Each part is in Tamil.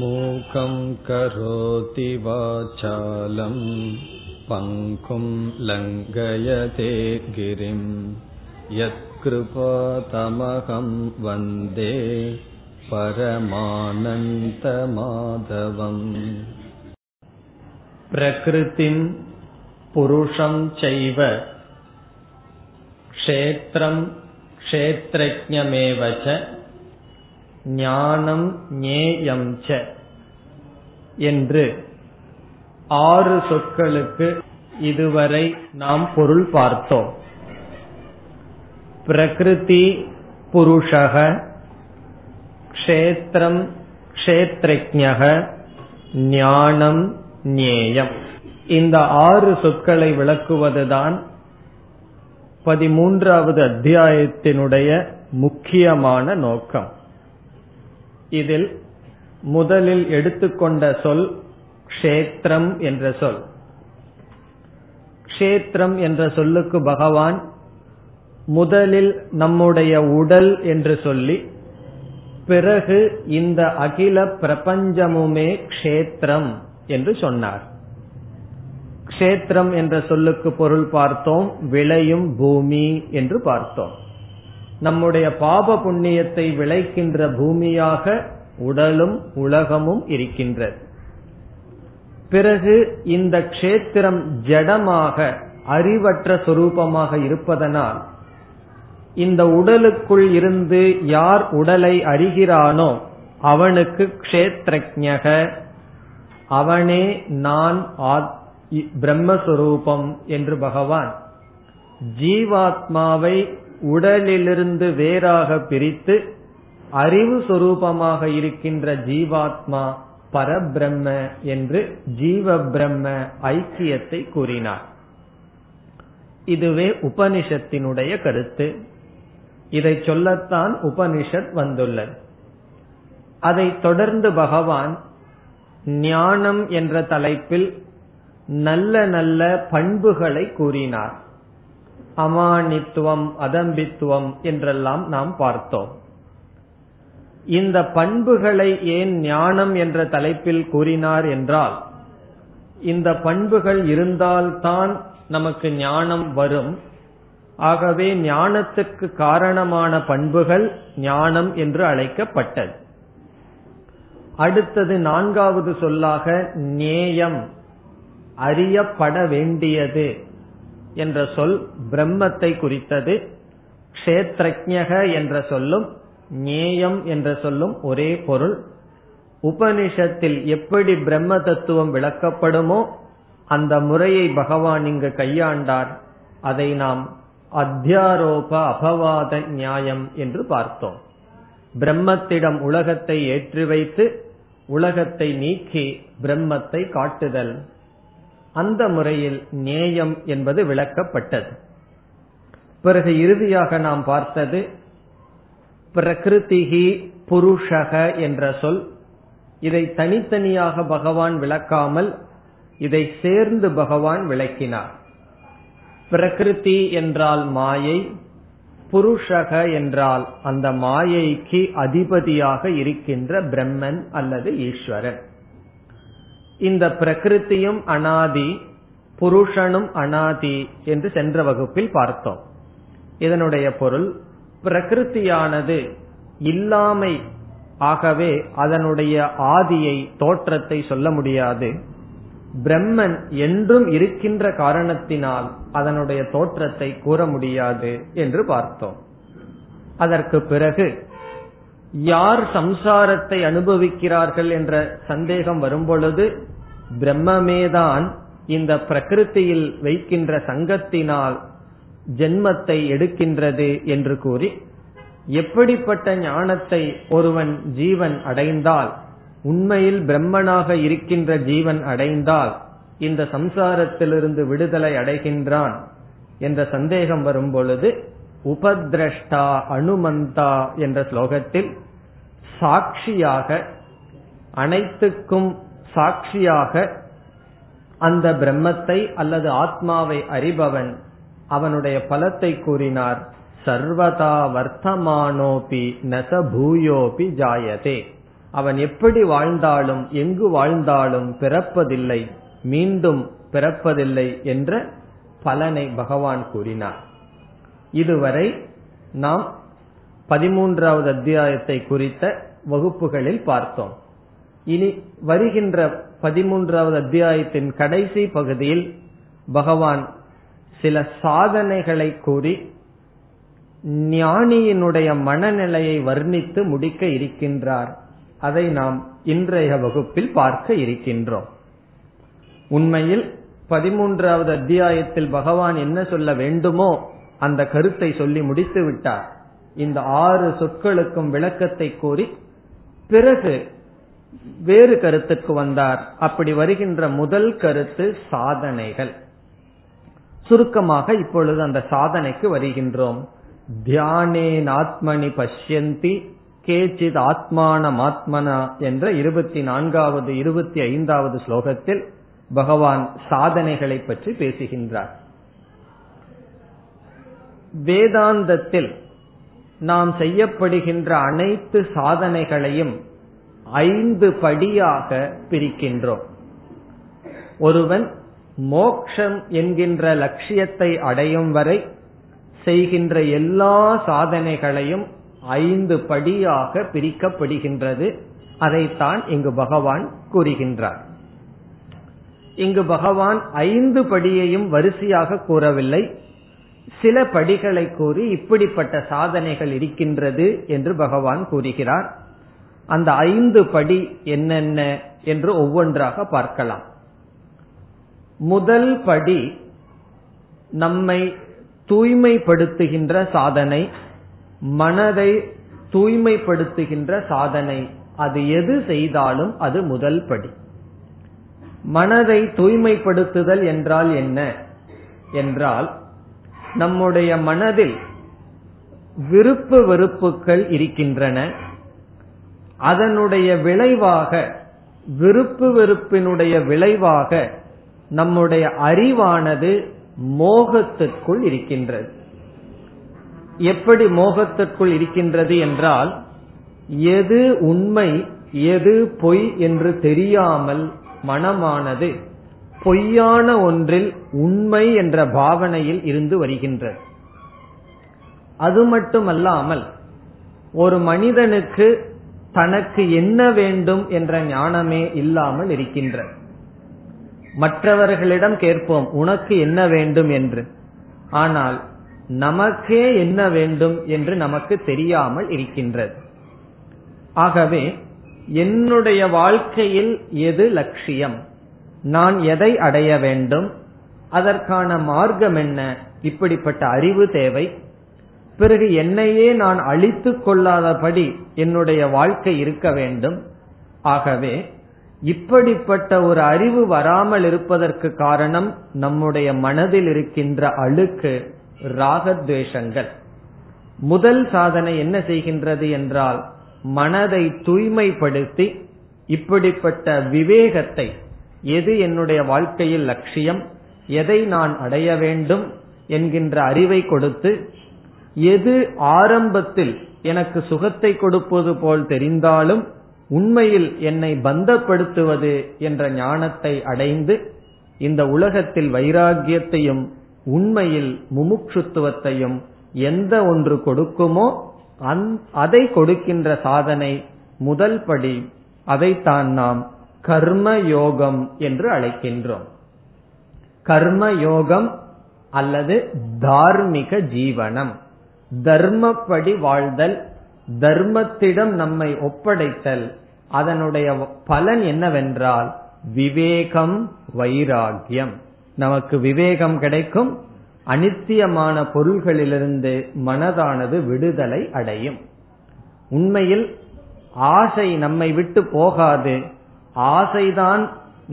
மூகம் கரோதி வாசாலம் பங்கும் லங்கயதே கிரிம் யத்கிருபா தமகம் வந்தே பரமானந்த மாதவம். பிரகிருதிம் புருஷம் சைவ க்ஷேத்ரம் க்ஷேத்ரஜ்ஞமேவ ச ஞானம் ஞேயம் ச என்று ஆறு சொற்களுக்கு இதுவரை நாம் பொருள் பார்த்தோம். பிரகிருதி புருஷக, க்ஷேத்ரம் க்ஷேத்ரஜ்ஞக, ஞானம் ஞேயம். இந்த ஆறு சொற்களை விளக்குவதுதான் 13வது அத்தியாயத்தினுடைய முக்கியமான நோக்கம். இதில் முதலில் எடுத்துக்கொண்ட சொல் க்ஷேத்ரம் என்ற சொல். க்ஷேத்ரம் என்ற சொல்லுக்கு பகவான் முதலில் நம்முடைய உடல் என்று சொல்லி, பிறகு இந்த அகில பிரபஞ்சமுமே க்ஷேத்ரம் என்று சொன்னார். க்ஷேத்ரம் என்ற சொல்லுக்கு பொருள் பார்த்தோம், விளையும் பூமி என்று பார்த்தோம். நம்முடைய பாப புண்ணியத்தை விளைக்கின்ற பூமியாக உடலும் உலகமும் இருக்கின்றது. பிறகு இந்த க்ஷேத்திரம் ஜடமாக அறிவற்ற சொரூபமாக இருப்பதனால் இந்த உடலுக்குள் இருந்து யார் உடலை அறிகிறானோ அவனுக்கு க்ஷேத்ரஜ்ஞக, அவனே நான் பிரம்மஸ்வரூபம் என்று பகவான் ஜீவாத்மாவை உடலிலிருந்து வேறாக பிரித்து அறிவு சொரூபமாக இருக்கின்ற ஜீவாத்மா பரபிரம்ம என்று ஜீவ பிரம்ம ஐக்கியத்தை கூறினார். இதுவே உபனிஷத்தினுடைய கருத்து. இதை சொல்லத்தான் உபனிஷத் வந்துள்ளது. அதை தொடர்ந்து பகவான் ஞானம் என்ற தலைப்பில் நல்ல நல்ல பண்புகளை கூறினார். அமானித்துவம், அதம்பித்துவம் என்றெல்லாம் நாம் பார்த்தோம். இந்த பண்புகளை ஏன் ஞானம் என்ற தலைப்பில் கூறினார் என்றால், இந்த பண்புகள் இருந்தால்தான் நமக்கு ஞானம் வரும். ஆகவே ஞானத்துக்கு காரணமான பண்புகள் ஞானம் என்று அழைக்கப்பட்டது. அடுத்தது 4வது சொல்லாக ஞேயம், அறியப்பட வேண்டியது என்ற சொல் பிரம்மத்தை குறித்தது. க்ஷேத்ரஜ்ஞக என்ற சொல்லும் ஞேயம் என்ற சொல்லும் ஒரே பொருள். உபனிஷத்தில் எப்படி பிரம்ம தத்துவம் விளக்கப்படுமோ அந்த முறையை பகவான் இங்கு கையாண்டார். அதை நாம் அத்தியாரோப அபவாத நியாயம் என்று பார்த்தோம். பிரம்மத்திடம் உலகத்தை ஏற்றி வைத்து உலகத்தை நீக்கி பிரம்மத்தை காட்டுதல், அந்த முறையில் நேயம் என்பது விளக்கப்பட்டது. பிறகு இறுதியாக நாம் பார்த்தது பிரகிருதிகி புருஷக என்ற சொல். இதை தனித்தனியாக பகவான் விளக்காமல் இதை சேர்ந்து பகவான் விளக்கினார். பிரகிருதி என்றால் மாயை, புருஷக என்றால் அந்த மாயைக்கு அதிபதியாக இருக்கின்ற பிரம்மன் அல்லது ஈஸ்வரன். இந்த பிரகிருதியும் அனாதி, புருஷனும் அனாதி என்று சென்ற வகுப்பில் பார்த்தோம். இதனுடைய பொருள் பிரகிருதியானது இல்லாமை, ஆகவே அதனுடைய ஆதியை தோற்றத்தை சொல்ல முடியாது. பிரம்மன் என்றும் இருக்கின்ற காரணத்தினால் அதனுடைய தோற்றத்தை கூற முடியாது என்று பார்த்தோம். அதற்கு பிறகு யார் சம்சாரத்தை அனுபவிக்கிறார்கள் என்ற சந்தேகம் வரும்பொழுது பிரம்மமேதான் இந்த பிரகிருதியில் வைக்கின்ற சங்கத்தினால் ஜென்மத்தை எடுக்கின்றது என்று கூறி, எப்படிப்பட்ட ஞானத்தை ஒருவன் ஜீவன் அடைந்தால், உண்மையில் பிரம்மனாக இருக்கின்ற ஜீவன் அடைந்தால் இந்த சம்சாரத்திலிருந்து விடுதலை அடைகின்றான் என்ற சந்தேகம் வரும்பொழுது உபத்ரஷ்டா அனுமந்தா என்ற ஸ்லோகத்தில் சாட்சியாக, அனைத்துக்கும் சாட்சியாக அந்த பிரம்மத்தை அல்லது ஆத்மாவை அறிபவன், அவனுடைய பலத்தை கூறினார். சர்வதா வர்த்தமானோபி நச பூயோபி ஜாயதே, அவன் எப்படி வாழ்ந்தாலும் எங்கு வாழ்ந்தாலும் பிறப்பதில்லை, மீண்டும் பிறப்பதில்லை என்ற பலனை பகவான் கூறினார். இதுவரை நாம் 13வது அத்தியாயத்தை குறித்த வகுப்புகளில் பார்த்தோம். இனி வருகின்ற 13வது அத்தியாயத்தின் கடைசி பகுதியில் பகவான் சில சாதனைகளை கூறி ஞானியினுடைய மனநிலையை வர்ணித்து முடிக்க இருக்கின்றார். அதை நாம் இன்றைய வகுப்பில் பார்க்க இருக்கின்றோம். உண்மையில் 13வது அத்தியாயத்தில் பகவான் என்ன சொல்ல வேண்டுமோ அந்த கருத்தை சொல்லி முடித்து விட்டார். இந்த 6 சொற்களுக்கும் விளக்கத்தை கூறி பிறகு வேறு கருத்துக்கு வந்தார். அப்படி வருகின்ற முதல் கருத்து சாதனைகள். சுருக்கமாக இப்பொழுது அந்த சாதனைக்கு வருகின்றோம். தியானேனாத்மனி பஷ்யந்தி கேச்சித் ஆத்மானம் ஆத்மனா என்ற 24வது 25வது ஸ்லோகத்தில் பகவான் சாதனைகளை பற்றி பேசுகின்றார். வேதாந்தத்தில் நாம் செய்யப்படுகின்ற அனைத்து சாதனைகளையும் 5 படியாக பிரிக்கின்றோம். ஒருவன் மோக்ஷம் என்கின்ற லட்சியத்தை அடையும் வரை செய்கின்ற எல்லா சாதனைகளையும் 5 படியாக பிரிக்கப்படுகின்றது. அதைத்தான் இங்கு பகவான் கூறுகின்றார். இங்கு பகவான் 5 படியையும் வரிசையாக கூறவில்லை, சில படிகளை கூறி இப்படிப்பட்ட சாதனைகள் இருக்கின்றது என்று பகவான் கூறுகிறார். அந்த 5 படி என்னென்ன என்று ஒவ்வொன்றாக பார்க்கலாம். முதல் படி நம்மை தூய்மைப்படுத்துகின்ற சாதனை, மனதை தூய்மைப்படுத்துகின்ற சாதனை. அது எது செய்தாலும் அது முதல் படி. மனதை தூய்மைப்படுத்துதல் என்றால் என்ன என்றால், நம்முடைய மனதில் விருப்பு வெறுப்புகள் இருக்கின்றன. அதனுடைய விளைவாக, விருப்பு வெறுப்பினுடைய விளைவாக நம்முடைய அறிவானது மோகத்திற்குள் இருக்கின்றது. எப்படி மோகத்திற்குள் இருக்கின்றது என்றால், எது உண்மை எது பொய் என்று தெரியாமல் மனமானது பொய்யான ஒன்றில் உண்மை என்ற பாவனையில் இருந்து வருகின்றது. அது மட்டுமல்லாமல் ஒரு மனிதனுக்கு தனக்கு என்ன வேண்டும் என்ற ஞானமே இல்லாமல் இருக்கின்றது. மற்றவர்களிடம் கேட்போம் உனக்கு என்ன வேண்டும் என்று, ஆனால் நமக்கே என்ன வேண்டும் என்று நமக்கு தெரியாமல் இருக்கின்றது. ஆகவே என்னுடைய வாழ்க்கையில் எது லட்சியம், நான் எதை அடைய வேண்டும், அதற்கான மார்க்கம் என்ன, இப்படிப்பட்ட அறிவு தேவை. பிறகு என்னையே நான் அழித்துக் கொள்ளாதபடி என்னுடைய வாழ்க்கை இருக்க வேண்டும். ஆகவே இப்படிப்பட்ட ஒரு அறிவு வராமல் இருப்பதற்கு காரணம் நம்முடைய மனதில் இருக்கின்ற அழுக்கு, ராகத்வேஷங்கள். முதல் சாதனை என்ன செய்கின்றது என்றால், மனதை தூய்மைப்படுத்தி இப்படிப்பட்ட விவேகத்தை, எது என்னுடைய வாழ்க்கையில் லட்சியம், எதை நான் அடைய வேண்டும் என்கின்ற அறிவை கொடுத்து, எது ஆரம்பத்தில் எனக்கு சுகத்தை கொடுப்பது போல் தெரிந்தாலும் உண்மையில் என்னை பந்தப்படுத்துவது என்ற ஞானத்தை அடைந்து, இந்த உலகத்தில் வைராகியத்தையும் உண்மையில் முமுட்சுத்துவத்தையும் எந்த ஒன்று கொடுக்குமோ அதை கொடுக்கின்ற சாதனை முதல் படி. அதைத்தான் நாம் கர்மயோகம் என்று அழைக்கின்றோம். கர்மயோகம் அல்லது தார்மீக ஜீவனம், தர்மப்படி வாழ்தல், தர்மத்திடம் நம்மை ஒப்படைத்தல். அதனுடைய பலன் என்னவென்றால் விவேகம், வைராகியம். நமக்கு விவேகம் கிடைக்கும். அனித்தியமான பொருள்களிலிருந்து மனதானது விடுதலை அடையும். உண்மையில் ஆசை நம்மை விட்டு போகாது. ஆசைதான்,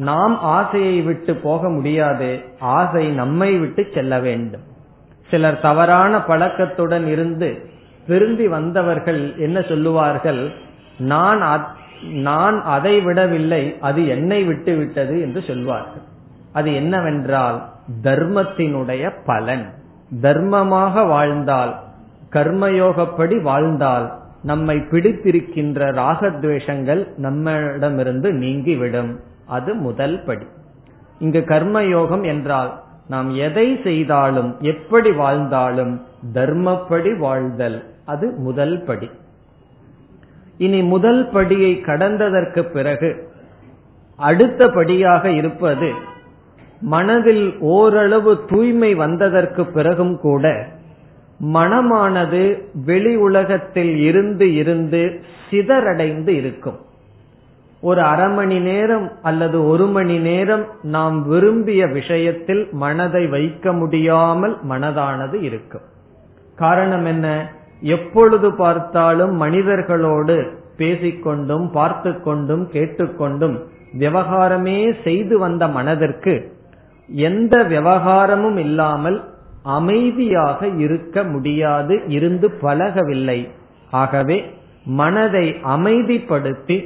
நாம் ஆசையை விட்டு போக முடியாது, ஆசை நம்மை விட்டு செல்ல வேண்டும். சிலர் தவறான பழக்கத்துடன் இருந்து திருந்தி வந்தவர்கள் என்ன சொல்லுவார்கள், நான் அதை விடவில்லை, அது என்னை விட்டு விட்டது என்று சொல்வார்கள். அது என்னவென்றால் தர்மத்தினுடைய பலன். தர்மமாக வாழ்ந்தால், கர்மயோகப்படி வாழ்ந்தால் நம்மை பிடித்திருக்கின்ற ராகத்வேஷங்கள் நம்மிடமிருந்து நீங்கிவிடும். அது முதல் படி. இங்கு கர்மயோகம் என்றால் நாம் எதை செய்தாலும் எப்படி வாழ்ந்தாலும் தர்மப்படி வாழ்தல், அது முதல் படி. இனி முதல் படியை கடந்ததற்கு பிறகு அடுத்தபடியாக இருப்பது, மனதில் ஓரளவு தூய்மை வந்ததற்கு பிறகும் கூட மனமானது வெளி உலகத்தில் இருந்து இருந்து சிதறடைந்து இருக்கும். ஒரு அரை மணி நேரம் அல்லது ஒரு மணி நேரம் நாம் விரும்பிய விஷயத்தில் மனதை வைக்க முடியாமல் மனதானது இருக்கும். காரணம் என்ன? எப்பொழுது பார்த்தாலும் மனிதர்களோடு பேசிக்கொண்டும் பார்த்து கொண்டும் கேட்டுக்கொண்டும் விவகாரமே செய்து வந்த மனதிற்கு எந்த விவகாரமும் இல்லாமல் அமைதியாக இருக்க முடியாது, இருந்து பழகவில்லை. ஆகவே மனதை அமைதிப்படுத்தி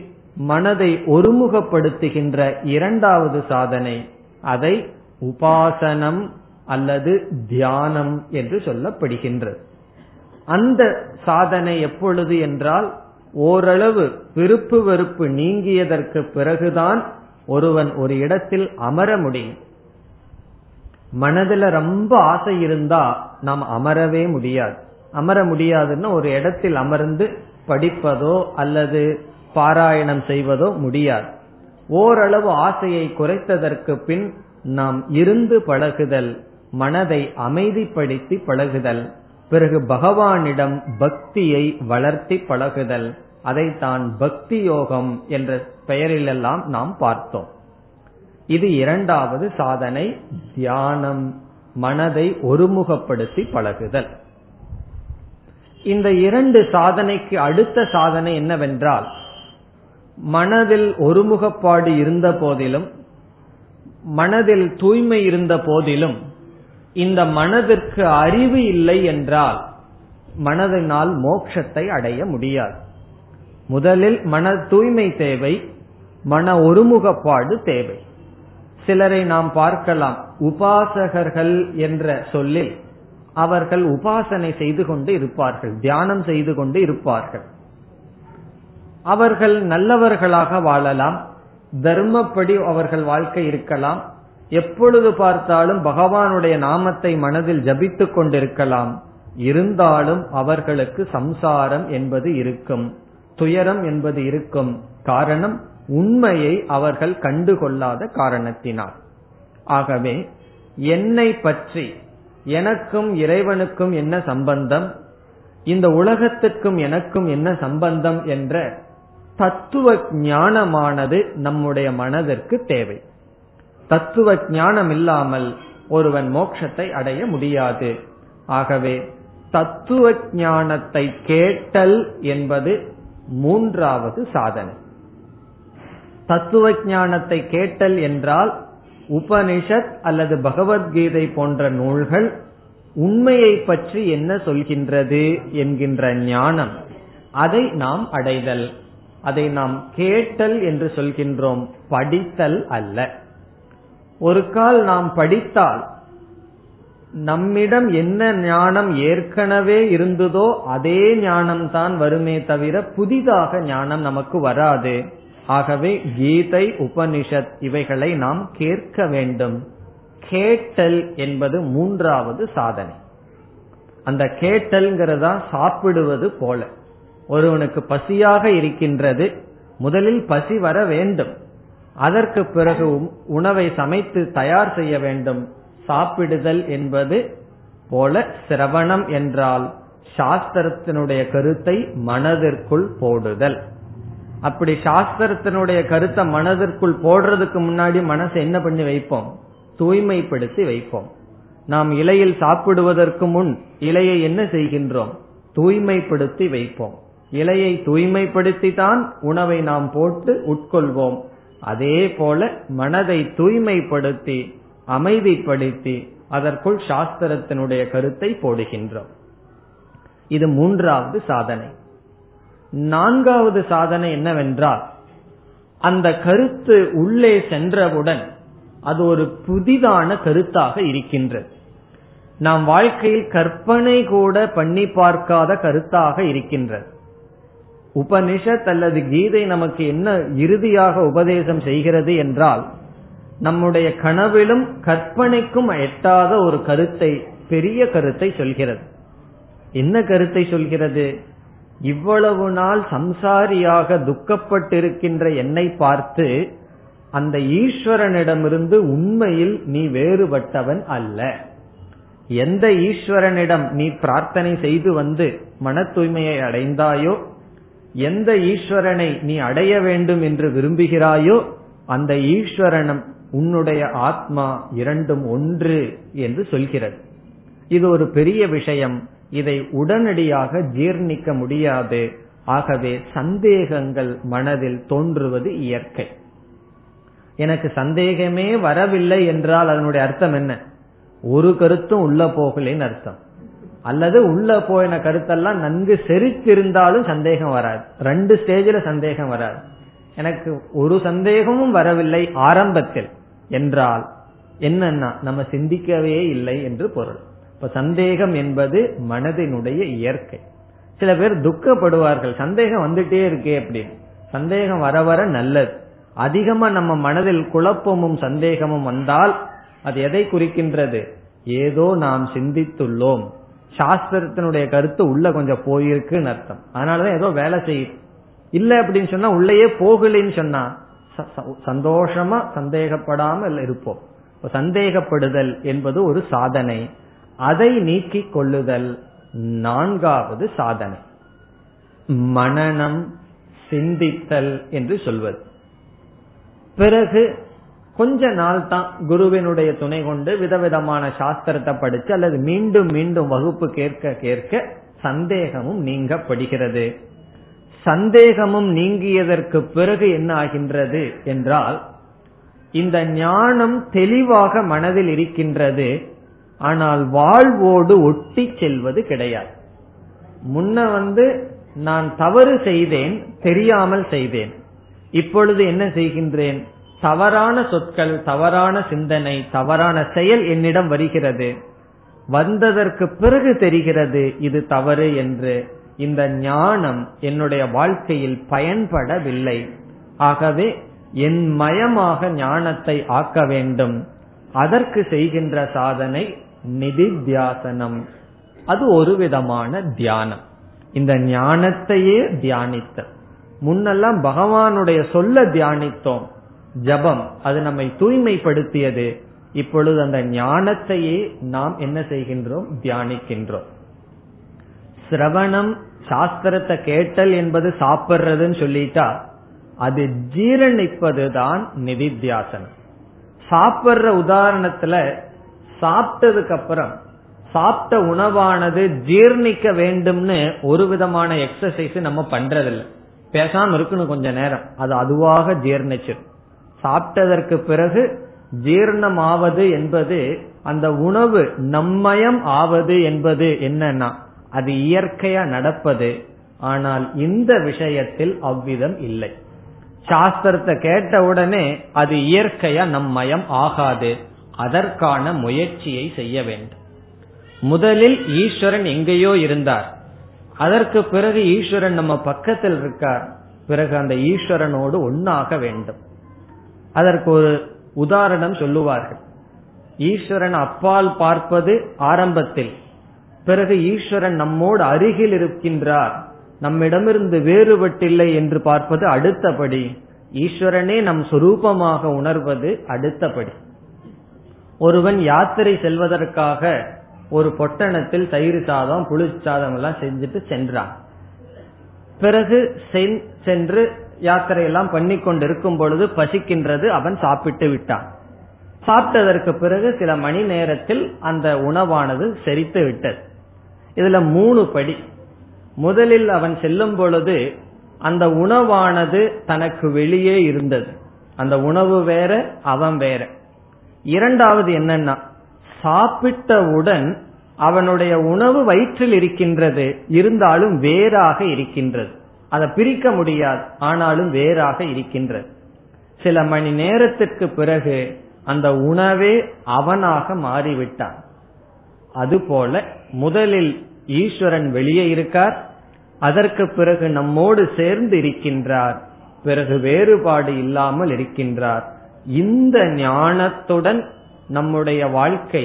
மனதை ஒருமுகப்படுத்துகின்ற இரண்டாவது சாதனை, அதை உபாசனம் அல்லது தியானம் என்று சொல்லப்படுகின்றது. அந்த சாதனை எப்பொழுது என்றால், ஓரளவு விருப்பு வெறுப்பு நீங்கியதற்கு பிறகுதான் ஒருவன் ஒரு இடத்தில் அமர முடியும். மனதில் ரொம்ப ஆசை இருந்தா நாம் அமரவே முடியாது. அமர முடியாதுன்னா ஒரு இடத்தில் அமர்ந்து படிப்பதோ அல்லது பாராயணம் செய்வதோ முடியாது. ஓரளவு ஆசையை குறைத்ததற்கு பின் நாம் இருந்து பழகுதல், மனதை அமைதிப்படுத்தி பழகுதல், பிறகு பகவானிடம் பக்தியை வளர்த்தி பழகுதல், அதைத்தான் பக்தி யோகம் என்ற பெயரிலெல்லாம் நாம் பார்த்தோம். இது இரண்டாவது சாதனை, தியானம், மனதை ஒருமுகப்படுத்தி பழகுதல். இந்த இரண்டு சாதனைக்கு அடுத்த சாதனை என்னவென்றால், மனதில் ஒருமுகப்பாடு இருந்த போதிலும் மனதில் தூய்மை இருந்த போதிலும் இந்த மனதிற்கு அறிவு இல்லை என்றால் மனதினால் மோட்சத்தை அடைய முடியாது. முதலில் மன தூய்மை தேவை, மன ஒருமுகப்பாடு தேவை. சிலரை நாம் பார்க்கலாம், உபாசகர்கள் என்ற சொல்லில் அவர்கள் உபாசனை செய்து கொண்டு இருப்பார்கள், தியானம் செய்து கொண்டு இருப்பார்கள். அவர்கள் நல்லவர்களாக வாழலாம், தர்மப்படி அவர்கள் வாழ்க்கை இருக்கலாம், எப்பொழுது பார்த்தாலும் பகவானுடைய நாமத்தை மனதில் ஜபித்துக் கொண்டிருக்கலாம். இருந்தாலும் அவர்களுக்கு சம்சாரம் என்பது இருக்கும், துயரம் என்பது இருக்கும். காரணம், உண்மையை அவர்கள் கண்டுகொள்ளாத காரணத்தினால். ஆகவே என்னை பற்றி, எனக்கும் இறைவனுக்கும் என்ன சம்பந்தம், இந்த உலகத்துக்கும் எனக்கும் என்ன சம்பந்தம் என்ற தத்துவ ஞானமானது நம்முடைய மனதிற்கு தேவை. தத்துவ ஞானம் இல்லாமல் ஒருவன் மோட்சத்தை அடைய முடியாது. ஆகவே தத்துவ ஞானத்தை கேட்டல் என்பது மூன்றாவது சாதனை. தத்துவ ஞானத்தை கேட்டல் என்றால் உபனிஷத் அல்லது பகவத்கீதை போன்ற நூல்கள் உண்மையை பற்றி என்ன சொல்கின்றது என்கின்ற ஞானம், அதை நாம் அடைதல். அதை நாம் கேட்டல் என்று சொல்கின்றோம், படித்தல் அல்ல. ஒரு கால் நாம் படித்தால் நம்மிடம் என்ன ஞானம் ஏற்கனவே இருந்ததோ அதே ஞானம்தான் வருமே தவிர புதிதாக ஞானம் நமக்கு வராது. ஆகவே கீதை, உபனிஷத் இவைகளை நாம் கேட்க வேண்டும். கேட்டல் என்பது மூன்றாவது சாதனை. அந்த கேட்டல்ங்கிறதா சாப்பிடுவது போல. ஒருவனுக்கு பசியாக இருக்கின்றது, முதலில் பசி வர வேண்டும், அதற்கு பிறகு உணவை சமைத்து தயார் செய்ய வேண்டும். சாப்பிடுதல் என்பது போல சிரவணம் என்றால் சாஸ்திரத்தினுடைய கருத்தை மனதிற்குள் போடுதல். அப்படி சாஸ்திரத்தினுடைய கருத்தை மனதிற்குள் போடுறதுக்கு முன்னாடி மனசை என்ன பண்ணி வைப்போம்? தூய்மைப்படுத்தி வைப்போம். நாம் இலையில் சாப்பிடுவதற்கு முன் இலையை என்ன செய்கின்றோம்? தூய்மைப்படுத்தி வைப்போம். இலையை தூய்மைப்படுத்தி தான் உணவை நாம் போட்டு உட்கொள்வோம். அதே போல மனதை தூய்மைப்படுத்தி அமைதிப்படுத்தி அதற்குள் சாஸ்திரத்தினுடைய கருத்தை போடுகின்றோம். இது மூன்றாவது சாதனை. நான்காவது சாதனை என்னவென்றால், அந்த கருத்து உள்ளே சென்றவுடன் அது ஒரு புதிதான கருத்தாக இருக்கின்றது. நாம் வாழ்க்கையில் கற்பனை கூட பண்ணி பார்க்காத கருத்தாக இருக்கின்றது. உபனிஷத் அல்லது கீதை நமக்கு என்ன இறுதியாக உபதேசம் செய்கிறது என்றால், நம்முடைய கனவிலும் கற்பனைக்கும் எட்டாத ஒரு கருத்தை, பெரிய கருத்தை சொல்கிறது. என்ன கருத்தை சொல்கிறது? இவ்வளவு நாள் சம்சாரியாக துக்கப்பட்டிருக்கின்ற என்னை பார்த்து, அந்த ஈஸ்வரனிடமிருந்து உண்மையில் நீ வேறுபட்டவன் அல்ல. எந்த ஈஸ்வரனிடம் நீ பிரார்த்தனை செய்து வந்து மன தூய்மையை அடைந்தாயோ, எந்த ஈஸ்வரனை நீ அடைய வேண்டும் என்று விரும்புகிறாயோ, அந்த ஈஸ்வரனும் உன்னுடைய ஆத்மா இரண்டும் ஒன்று என்று சொல்கிறது. இது ஒரு பெரிய விஷயம், இதை உடனடியாக ஜீர்ணிக்க முடியாது. ஆகவே சந்தேகங்கள் மனதில் தோன்றுவது இயற்கை. எனக்கு சந்தேகமே வரவில்லை என்றால் அதனுடைய அர்த்தம் என்ன? ஒரு கருத்தும் உள்ள போகலேன்னு அர்த்தம். அல்லது உள்ள போயின கருத்தெல்லாம் நன்கு செறித்திருந்தாலும் சந்தேகம் வராது. ரெண்டு ஸ்டேஜில் சந்தேகம் வராது. எனக்கு ஒரு சந்தேகமும் வரவில்லை ஆரம்பத்தில் என்றால் என்னன்னா, நம்ம சிந்திக்கவே இல்லை என்று பொருள். இப்ப சந்தேகம் என்பது மனதினுடைய இயற்கை. சில பேர் துக்கப்படுவார்கள், சந்தேகம் வந்துட்டே இருக்கே அப்படின்னு. சந்தேகம் வர வர நல்லது. அதிகமா நம்ம மனதில் குழப்பமும் சந்தேகமும் வந்தால் அது எதை குறிக்கின்றது? ஏதோ நாம் சிந்தித்துள்ளோம், சாஸ்திரத்தினுடைய கருத்து உள்ள கொஞ்சம் போயிருக்குன்னு அர்த்தம். அதனாலதான் ஏதோ வேலை செய்யும். இல்ல அப்படின்னு சொன்னா, உள்ளேயே போகலன்னு சொன்னா சந்தோஷமா சந்தேகப்படாமல் இருப்போம். சந்தேகப்படுதல் என்பது ஒரு சாதனை. அதை நீக்கி கொள்ளுதல் நான்காவது சாதனை. மனனம், சிந்தித்தல் என்று சொல்வது. பிறகு கொஞ்ச நாள் தான் குருவினுடைய துணை கொண்டு விதவிதமான சாஸ்திரத்தை படிச்சு, அல்லது மீண்டும் மீண்டும் வகுப்பு கேட்க கேட்க சந்தேகமும் நீங்கப்படுகிறது. சந்தேகமும் நீங்கியதற்கு பிறகு என்ன ஆகின்றது என்றால், இந்த ஞானம் தெளிவாக மனதில் இருக்கின்றது, ஆனால் வாழ்வோடு ஒட்டி செல்வது கிடையாது. முன்ன நான் தவறு செய்தேன், தெரியாமல் செய்தேன். இப்பொழுது என்ன செய்கின்றேன்? தவறான சொற்கள், தவறான சிந்தனை, தவறான செயல் என்னிடம் வருகிறது. வந்ததற்கு பிறகு தெரிகிறது இது தவறு என்று. இந்த ஞானம் என்னுடைய வாழ்க்கையில் பயன்படவில்லை. ஆகவே என் மயமாக ஞானத்தை ஆக்க வேண்டும். அதற்கு செய்கின்ற சாதனை நிதித்தியாசனம். அது ஒரு விதமான தியானம். இந்த ஞானத்தையே தியானித்த முன்னெல்லாம் பகவானுடைய சொல்ல தியானித்தோம். ஜபம் அது நம்மை தூய்மைப்படுத்தியது. இப்பொழுது அந்த ஞானத்தையே நாம் என்ன செய்கின்றோம்? தியானிக்கின்றோம். சிரவணம், சாஸ்திரத்தை கேட்டல் என்பது சாப்பிடுறதுன்னு சொல்லிட்டா, அது ஜீரணிப்பதுதான் நிதித்தியாசனம். சாப்பிடுற உதாரணத்துல, சாப்பிட்டதுக்கு அப்புறம் சாப்பிட்ட உணவானது ஜீர்ணிக்க வேண்டும்னு ஒரு விதமான எக்ஸசைஸ் நம்ம பண்றதில்லை. பேசாம இருக்கணும் கொஞ்ச நேரம், அது அதுவாக ஜீர்ணிச்சிடும். சாப்பிட்டதற்கு பிறகு ஜீர்ணமாவது என்பது, அந்த உணவு நம்மயம் ஆவது என்பது என்னன்னா, அது இயற்கையா நடப்பது. ஆனால் இந்த விஷயத்தில் அவ்விதம் இல்லை. சாஸ்திரத்தை கேட்ட உடனே அது இயற்கையா நம்மயம் ஆகாது. அதற்கான முயற்சியை செய்ய வேண்டும். முதலில் ஈஸ்வரன் எங்கேயோ இருந்தார், அதற்கு பிறகு ஈஸ்வரன் நம்ம பக்கத்தில் இருக்கார். பிறகு அந்த ஈஸ்வரனோடு ஒன்னாக வேண்டும். அதற்கு ஒரு உதாரணம் சொல்லுவார்கள். ஈஸ்வரன் அப்பால் பார்ப்பது ஆரம்பத்தில், பிறகு ஈஸ்வரன் நம்மோடு அருகில் இருக்கின்றார், நம்மிடமிருந்து வேறுபட்டில்லை என்று பார்ப்பது அடுத்தபடி, ஈஸ்வரனே நம் சொரூபமாக உணர்வது அடுத்தபடி. ஒருவன் யாத்திரை செல்வதற்காக ஒரு பொட்டணத்தில் தயிர் சாதம், புளிச்சாதம் எல்லாம் செஞ்சுட்டு சென்றான். பிறகு சென்று யாத்திரையெல்லாம் பண்ணி கொண்டிருக்கும் பொழுது பசிக்கின்றது, அவன் சாப்பிட்டு விட்டான். சாப்பிட்டதற்கு பிறகு சில மணி நேரத்தில் அந்த உணவானது செரித்து விட்டது. இதுல 3 படி. முதலில் அவன் செல்லும் பொழுது அந்த உணவானது தனக்கு வெளியே இருந்தது. அந்த உணவு வேற, அவன் வேற. 2வது என்னன்னா, சாப்பிட்டவுடன் அவனுடைய உணவு வயிற்றில் இருக்கின்றது, இருந்தாலும் வேறாக இருக்கின்றது. அதை பிரிக்க முடியாது, ஆனாலும் வேறாக இருக்கின்றது. சில மணி நேரத்திற்கு பிறகு அந்த உணவே அவனாக மாறிவிட்டான். அதுபோல முதலில் ஈஸ்வரன் வெளியே இருக்கார், அதற்கு பிறகு நம்மோடு சேர்ந்து இருக்கின்றார், பிறகு வேறுபாடு இல்லாமல் இருக்கின்றார். இந்த ஞானத்துடன் நம்முடைய வாழ்க்கை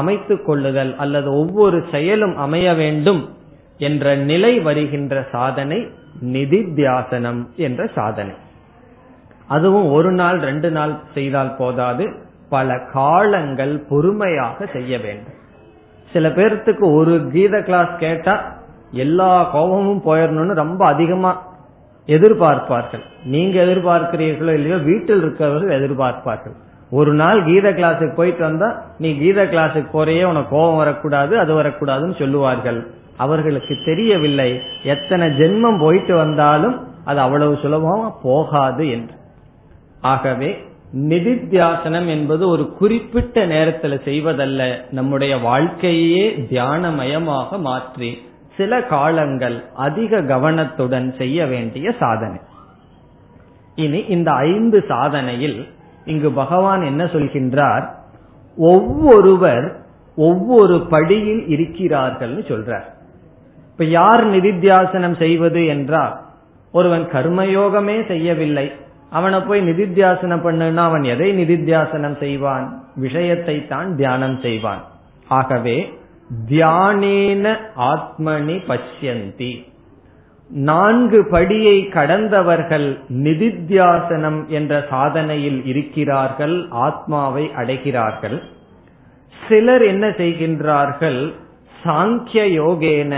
அமைத்துக் கொள்ளுதல் அல்லது ஒவ்வொரு செயலும் அமைய வேண்டும் என்ற நிலை வருகின்ற சாதனை நிதித்தியாசனம் என்ற சாதனை. அதுவும் ஒரு நாள் ரெண்டு நாள் செய்தால் போதாது, பல காலங்கள் பொறுமையாக செய்ய வேண்டும். சில பேர்த்துக்கு ஒரு கீத கிளாஸ் கேட்டா எல்லா கோபமும் போயிடணும்னு ரொம்ப அதிகமா எதிர்பார்ப்பார்கள். நீங்க எதிர்பார்க்கிறீர்களோ இல்லையோ, வீட்டில் இருக்கிறவர்கள் எதிர்பார்ப்பார்கள். ஒரு நாள் கீத கிளாஸுக்கு போயிட்டு வந்தா நீ கீத கிளாஸுக்கு போறையே, உனக்கு கோபம் வரக்கூடாது, அது வரக்கூடாதுன்னு சொல்லுவார்கள். அவர்களுக்கு தெரியவில்லை எத்தனை ஜென்மம் போயிட்டு வந்தாலும் அது அவ்வளவு சுலபமா போகாது என்று. ஆகவே நிதித்தியாசனம் என்பது ஒரு குறிப்பிட்ட நேரத்துல செய்வதல்ல, நம்முடைய வாழ்க்கையே தியானமயமாக மாற்றி சில காலங்கள் அதிக கவனத்துடன் செய்ய வேண்டிய சாதனை. இனி இந்த 5 சாதனையில் இங்கு பகவான் என்ன சொல்கின்றார், ஒவ்வொருவர் ஒவ்வொரு படியில் இருக்கிறார்கள் சொல்றார். இப்ப யார் நிதித்தியாசனம் செய்வது என்றால், ஒருவன் கர்மயோகமே செய்யவில்லை, அவனை போய் நிதித்தியாசனம் பண்ணுன்னா அவன் எதை நிதித்தியாசனம் செய்வான்? விஷயத்தை தான் தியானம் செய்வான். ஆகவே தியானேன ஆத்மனி பஷ்யந்தி, 4 படியை கடந்தவர்கள் நிதித்தியாசனம் என்ற சாதனையில் இருக்கிறார்கள், ஆத்மாவை அடைகிறார்கள். சிலர் என்ன செய்கின்றார்கள், சாங்கிய யோகேன,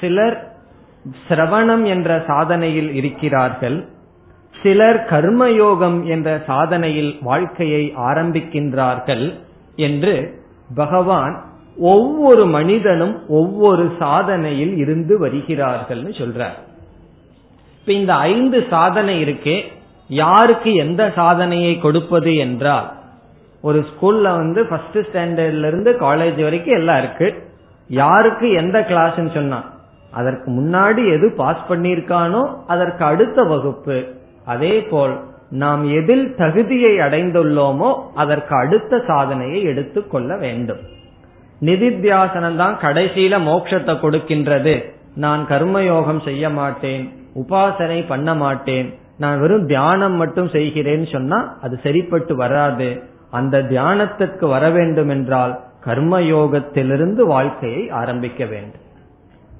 சிலர் சிரவணம் என்ற சாதனையில் இருக்கிறார்கள், சிலர் கர்மயோகம் என்ற சாதனையில் வாழ்க்கையை ஆரம்பிக்கின்றார்கள் என்று பகவான் ஒவ்வொரு மனிதனும் ஒவ்வொரு சாதனையில் இருந்து வருகிறார்கள் சொல்றார். இப்ப இந்த 5 சாதனை இருக்கே, யாருக்கு எந்த சாதனையை கொடுப்பது என்றால், ஒரு ஸ்கூல்ல வந்து ஃபர்ஸ்ட் ஸ்டாண்டர்ட்ல இருந்து காலேஜ் வரைக்கும் எல்லாம் இருக்கு. யாருக்கு எந்த கிளாஸ்ன்னு சொன்னா, அதற்கு முன்னாடி எது பாஸ் பண்ணியிருக்கானோ அதற்கு அடுத்த வகுப்பு, அதே போல் நாம் எதில் தகுதியை அடைந்துள்ளோமோ அதற்கு அடுத்த சாதனையை எடுத்துக் கொள்ள வேண்டும். நிதித்தியாசனம் தான் கடைசியில மோட்சத்தை கொடுக்கின்றது. நான் கர்மயோகம் செய்ய மாட்டேன், உபாசனை பண்ண மாட்டேன், நான் வெறும் தியானம் மட்டும் செய்கிறேன்னு சொன்னா அது சரிப்பட்டு வராது. அந்த தியானத்திற்கு வர வேண்டும் என்றால் கர்மயோகத்திலிருந்து வாழ்க்கையை ஆரம்பிக்க வேண்டும்.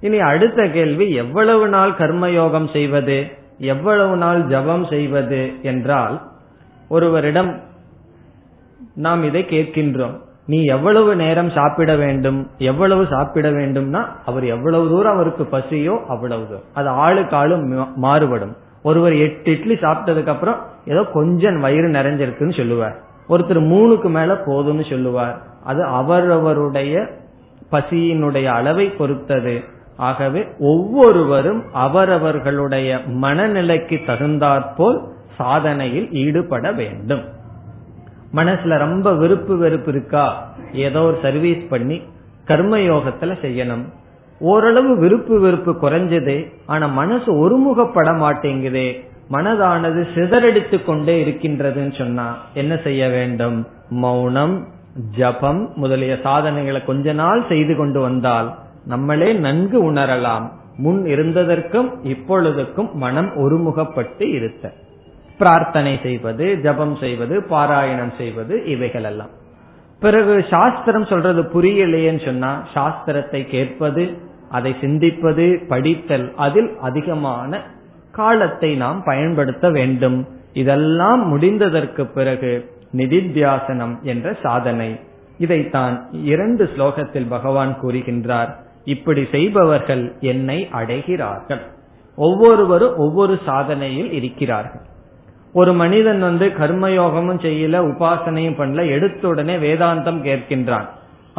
இனி அடுத்த கேள்வி, எவ்வளவு நாள் கர்மயோகம் செய்வது, எவ்வளவு நாள் ஜபம் செய்வது என்றால், ஒருவரிடம் நாம் இதை கேட்கின்றோம், நீ எவ்வளவு நேரம் சாப்பிட வேண்டும், எவ்வளவு சாப்பிட வேண்டும்னா அவர் எவ்வளவு தூரம் அவருக்கு பசியோ அவ்வளவு தூரம். அது ஆளுக்கு ஆளு மாறுபடும். ஒருவர் 8 இட்லி சாப்பிட்டதுக்கு அப்புறம் ஏதோ கொஞ்சம் வயிறு நிறைஞ்சிருக்குன்னு சொல்லுவார், ஒருத்தர் 3க்கு மேல போதும்னு சொல்லுவார். அது அவரவருடைய பசியினுடைய அளவை பொறுத்தது. ஆகவே ஒவ்வொருவரும் அவரவர்களுடைய மனநிலைக்கு தகுந்தாற்போல் சாதனையில் ஈடுபட வேண்டும். மனசுல ரொம்ப விருப்பு வெறுப்பு இருக்கா, ஏதோ ஒரு சர்வீஸ் பண்ணி கர்மயோகத்துல செய்யணும். ஓரளவு விருப்பு வெறுப்பு குறைஞ்சது, ஆனா மனசு ஒருமுகப்பட மாட்டேங்குதே, மனதானது சிதறடித்து கொண்டே இருக்கின்றதுன்னு சொன்னா என்ன செய்ய வேண்டும்? மௌனம், ஜபம் முதலிய சாதனைகளை கொஞ்ச நாள் செய்து கொண்டு வந்தால் நம்மளே நன்கு உணரலாம், முன் இருந்ததற்கும் இப்பொழுதுக்கும் மனம் ஒருமுகப்பட்டு இருக்க. பிரார்த்தனை செய்வது, ஜபம் செய்வது, பாராயணம் செய்வது, இவைகள் எல்லாம். பிறகு சாஸ்திரம் சொல்றது புரியலையேன்னு சொன்னா சாஸ்திரத்தை கேட்பது, அதை சிந்திப்பது, படித்தல், அதில் அதிகமான காலத்தை நாம் பயன்படுத்த வேண்டும். இதெல்லாம் முடிந்ததற்கு பிறகு நிதித்தியாசனம் என்ற சாதனை. இதைத்தான் 2 ஸ்லோகத்தில் பகவான் கூறுகின்றார். இப்படி செய்பவர்கள் என்னை அடைகிறார்கள். ஒவ்வொருவரும் ஒவ்வொரு சாதனையில் இருக்கிறார்கள். ஒரு மனிதன் வந்து கர்மயோகமும் செய்யல, உபாசனையும் பண்ணல, எடுத்த உடனே வேதாந்தம் கேட்கின்றான்,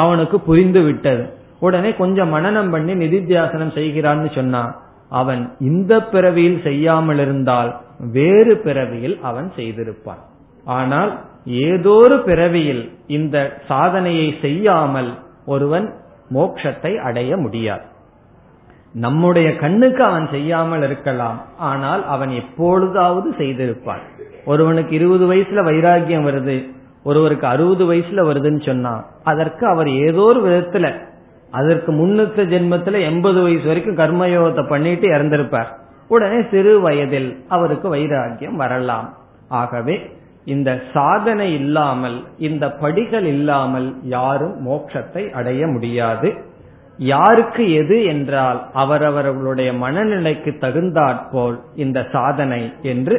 அவனுக்கு புரிந்து விட்டது, உடனே கொஞ்சம் மனனம் பண்ணி நிதித்தியாசனம் செய்கிறான்னு சொன்னா அவன் இந்த பிறவியில் செய்யாமல் இருந்தால் வேறு பிறவியில் அவன் செய்திருப்பான். ஆனால் ஏதோ ஒரு பிறவியில் இந்த சாதனையை செய்யாமல் ஒருவன் மோட்சத்தை அடைய முடியாது. நம்முடைய கண்ணுக்கு அவன் செய்யாமல் இருக்கலாம், ஆனால் அவன் எப்பொழுதாவது செய்திருப்பான். ஒருவனுக்கு 20 வயசுல வைராகியம் வருது, ஒருவருக்கு 60 வயசுல வருதுன்னு சொன்னா அதற்கு அவர் ஏதோ ஒரு விதத்துல அதற்கு முன்னுக்கு ஜென்மத்துல 80 வயசு வரைக்கும் கர்மயோகத்தை பண்ணிட்டு இறந்திருப்பார். உடனே சிறு வயதில் அவருக்கு வைராகியம் வரலாம். ஆகவே இந்த சாதனை இல்லாமல், இந்த படிகள் இல்லாமல் யாரும் மோட்சத்தை அடைய முடியாது. யாருக்கு எது என்றால் அவரவர்களுடைய மனநிலைக்கு தகுந்தாற்போல் இந்த சாதனை என்று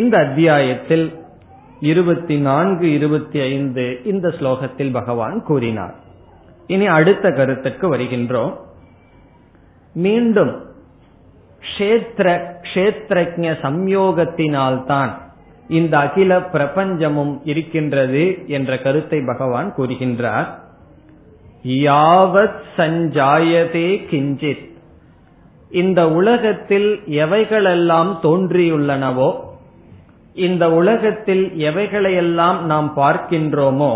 இந்த அத்தியாயத்தில் 24, 25 இந்த ஸ்லோகத்தில் பகவான் கூறினார். இனி அடுத்த கருத்துக்கு வருகின்றோம். மீண்டும் க்ஷேத்ரஜ்ஞ சம்யோகத்தினால்தான் இந்த அகில பிரபஞ்சமும் இருக்கின்றது என்ற கருத்தை பகவான் கூறுகின்றார். யாவத் சஞ்சாயதே கிஞ்சித், இந்த உலகத்தில் எவைகளெல்லாம் தோன்றியுள்ளனவோ, இந்த உலகத்தில் எவைகளையெல்லாம் நாம் பார்க்கின்றோமோ,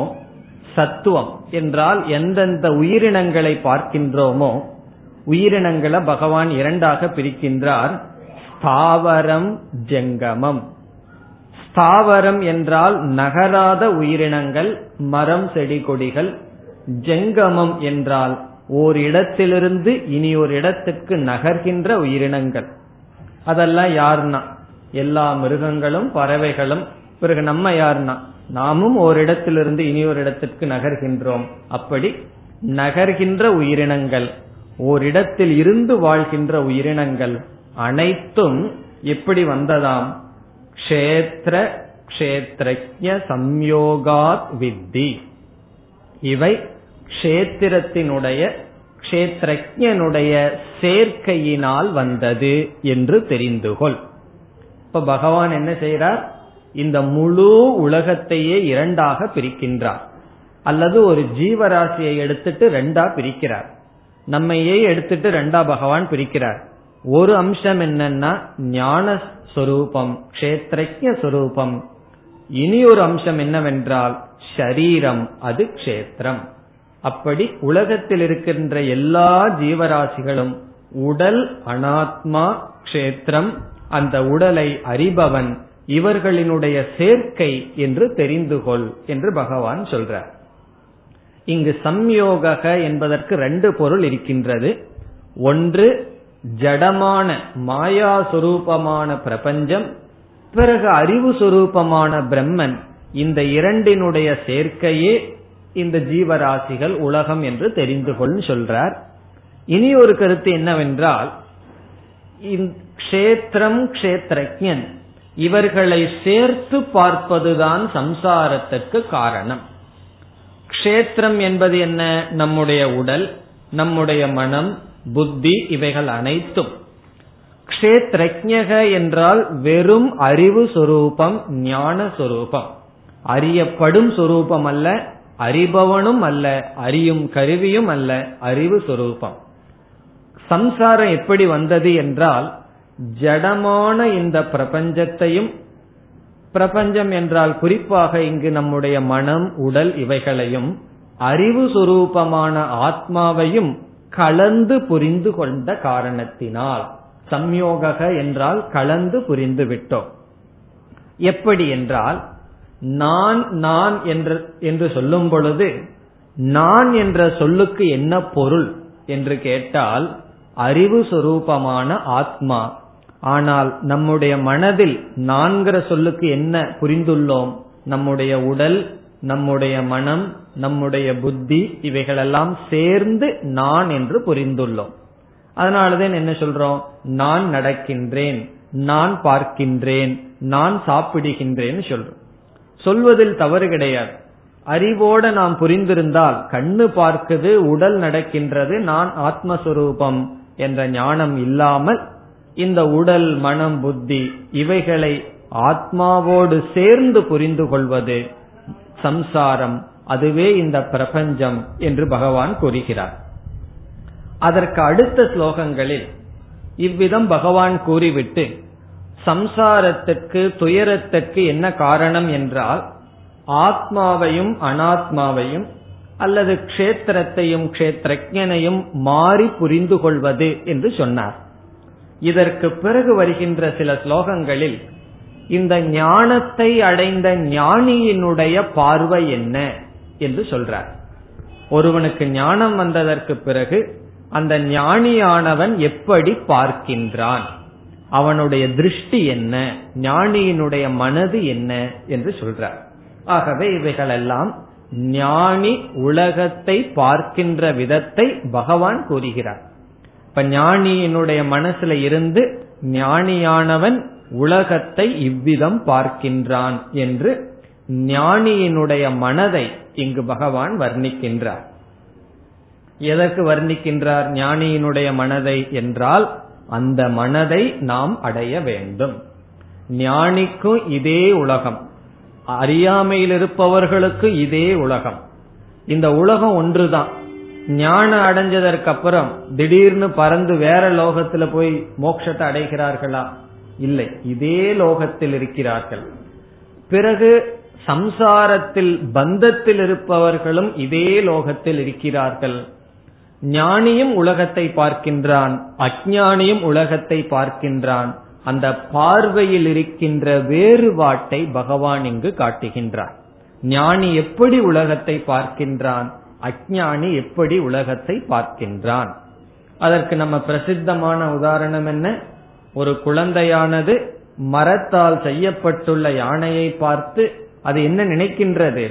சத்துவம் என்றால் எந்தெந்த உயிரினங்களை பார்க்கின்றோமோ, உயிரினங்களை பகவான் இரண்டாக பிரிக்கின்றார். ஸ்தாவரம், ஜங்கமம். ஸ்தாவரம் என்றால் நகராத உயிரினங்கள், மரம், செடி, கொடிகள். ஜங்கமம் என்றால் ஓர் இடத்திலிருந்து இனி ஒரு இடத்துக்கு நகர்கின்ற உயிரினங்கள். அதெல்லாம் யாருன்னா எல்லா மிருகங்களும் பறவைகளும். பிறகு நம்ம யாருன்னா நாமும் ஒரு இடத்திலிருந்து இனி ஒரு இடத்திற்கு நகர்கின்றோம். அப்படி நகர்கின்ற உயிரினங்கள், ஓரிடத்தில் இருந்து வாழ்கின்ற உயிரினங்கள் அனைத்தும் எப்படி வந்ததாம்? க்ஷேத்ர க்ஷேத்ரஜ்ஞ சம்யோகாத் வித்தி. இவை க்ஷேத்திரத்தினுடைய க்ஷேத்ரஜ்ஞனுடைய சேர்க்கையினால் வந்தது என்று தெரிந்துகொள். இப்ப பகவான் என்ன செய்கிறார்? இந்த முழு உலகத்தையே இரண்டாக பிரிக்கின்றார். அல்லது ஒரு ஜீவராசியை எடுத்துட்டு ரெண்டா பிரிக்கிறார். நம்மையே எடுத்துட்டு ரெண்டா பகவான் பிரிக்கிறார். ஒரு அம்சம் என்னன்னா ஞான ஸ்வரூபம், க்ஷேத்ரஜ்ஞ ஸ்வரூபம். இனி ஒரு அம்சம் என்னவென்றால் ஷரீரம், அது க்ஷேத்திரம். அப்படி உலகத்தில் இருக்கின்ற எல்லா ஜீவராசிகளும் உடல், அனாத்மா, க்ஷேத்திரம், அந்த உடலை அறிபவன், இவர்களினுடைய சேர்க்கை என்று தெரிந்துகொள் என்று பகவான் சொல்றார். இங்கு சம்யோக என்பதற்கு ரெண்டு பொருள் இருக்கின்றது. ஒன்று ஜடமான மாயா சுரூபமான பிரபஞ்சம், பிறகு அறிவு சுரூபமான பிரம்மன். இந்த இரண்டினுடைய சேர்க்கையே இந்த ஜீவராசிகள், உலகம் என்று தெரிந்துகொள் சொல்றார். இனி ஒரு கருத்து என்னவென்றால், க்ஷேத்திரம் க்ஷேத்ரஜ்ஞன் இவர்களை சேர்த்து பார்ப்பதுதான் சம்சாரத்திற்கு காரணம். க்ஷேத்திரம் என்பது என்ன? நம்முடைய உடல், நம்முடைய மனம், புத்தி, இவைகள் அனைத்தும். க்ஷேத்ரஜ்ஞக என்றால் வெறும் அறிவு சொரூபம், ஞான சொரூபம், அறியப்படும் சொரூபம் அல்ல, அறிபவனும் அல்ல, அறியும் கருவியும் அல்ல, அறிவு சொரூபம். சம்சாரம் எப்படி வந்தது என்றால் ஜடமான இந்த பிரபஞ்சத்தையும், பிரபஞ்சம் என்றால் குறிப்பாக இங்கு நம்முடைய மனம், உடல் இவைகளையும், அறிவு சுரூபமான ஆத்மாவையும் கலந்து புரிந்து கொண்ட காரணத்தினால் சம்யோக என்றால் கலந்து புரிந்து விட்டோம். எப்படி என்றால் நான் நான் என்று சொல்லும் பொழுது நான் என்ற சொல்லுக்கு என்ன பொருள் என்று கேட்டால் அறிவு சுரூபமான ஆத்மா. ஆனால் நம்முடைய மனதில் நான்கிற சொல்லுக்கு என்ன புரிந்துள்ளோம்? நம்முடைய உடல், நம்முடைய மனம், நம்முடைய புத்தி இவைகளெல்லாம் சேர்ந்து நான் என்று புரிந்துள்ளோம். அதனாலதான் என்ன சொல்றோம்? நான் நடக்கின்றேன், நான் பார்க்கின்றேன், நான் சாப்பிடுகின்றேன் சொல்றோம். சொல்வதில் தவறு கிடையாது. அறிவோட நாம் புரிந்திருந்தால் கண்ணு பார்க்குது, உடல் நடக்கின்றது, நான் ஆத்மஸ்வரூபம் என்ற ஞானம் இல்லாமல் இந்த உடல், மனம், புத்தி இவைகளை ஆத்மாவோடு சேர்ந்து புரிந்து கொள்வது சம்சாரம், அதுவே இந்த பிரபஞ்சம் என்று பகவான் கூறுகிறார். அதற்கு அடுத்த ஸ்லோகங்களில் இவ்விதம் பகவான் கூறிவிட்டு சம்சாரத்துக்கு, துயரத்துக்கு என்ன காரணம் என்றால் ஆத்மாவையும் அனாத்மாவையும் அல்லது க்ஷேத்திரத்தையும் க்ஷேத்ரஜ்ஞனையும் மாறி புரிந்து கொள்வது என்று சொன்னார். இதற்கு பிறகு வருகின்ற சில ஸ்லோகங்களில் இந்த ஞானத்தை அடைந்த ஞானியினுடைய பார்வை என்ன என்று சொல்றார். ஒருவனுக்கு ஞானம் வந்ததற்கு பிறகு அந்த ஞானியானவன் எப்படி பார்க்கின்றான், அவனுடைய திருஷ்டி என்ன, ஞானியினுடைய மனது என்ன என்று சொல்றார். ஆகவே இவைகளெல்லாம் ஞானி உலகத்தை பார்க்கின்ற விதத்தை பகவான் கூறுகிறார். இப்ப ஞானியினுடைய மனசுல இருந்து ஞானியானவன் உலகத்தை இவ்விதம் பார்க்கின்றான் என்று ஞானியினுடைய மனதை இங்கு பகவான் வர்ணிக்கின்றார். எதற்கு வர்ணிக்கின்றார் ஞானியினுடைய மனதை என்றால், அந்த மனதை நாம் அடைய வேண்டும். ஞானிக்கும் இதே உலகம், அறியாமையில் இருப்பவர்களுக்கு இதே உலகம். இந்த உலகம் ஒன்றுதான். ஞானம் அடைஞ்சதற்கு அப்புறம் திடீர்னு பறந்து வேற லோகத்துல போய் மோட்சத்தை அடைகிறார்களா? இல்லை, இதே லோகத்தில் இருக்கிறார்கள். பிறகு சம்சாரத்தில் பந்தத்தில் இருப்பவர்களும் இதே லோகத்தில் இருக்கிறார்கள். ஞானியும் உலகத்தை பார்க்கின்றான், அஞ்ஞானியும் உலகத்தை பார்க்கின்றான். அந்த பார்வையில் இருக்கின்ற வேறுபாட்டை பகவான் இங்கு காட்டுகின்றார். ஞானி எப்படி உலகத்தை பார்க்கின்றான், அஞ்ஞானி எப்படி உலகத்தை பார்க்கின்றான். அதற்கு நம்ம பிரசித்தமான உதாரணம் என்ன? ஒரு குழந்தையானது மரத்தால் செய்யப்பட்டுள்ள யானையை பார்த்து அது என்ன நினைக்கின்றது?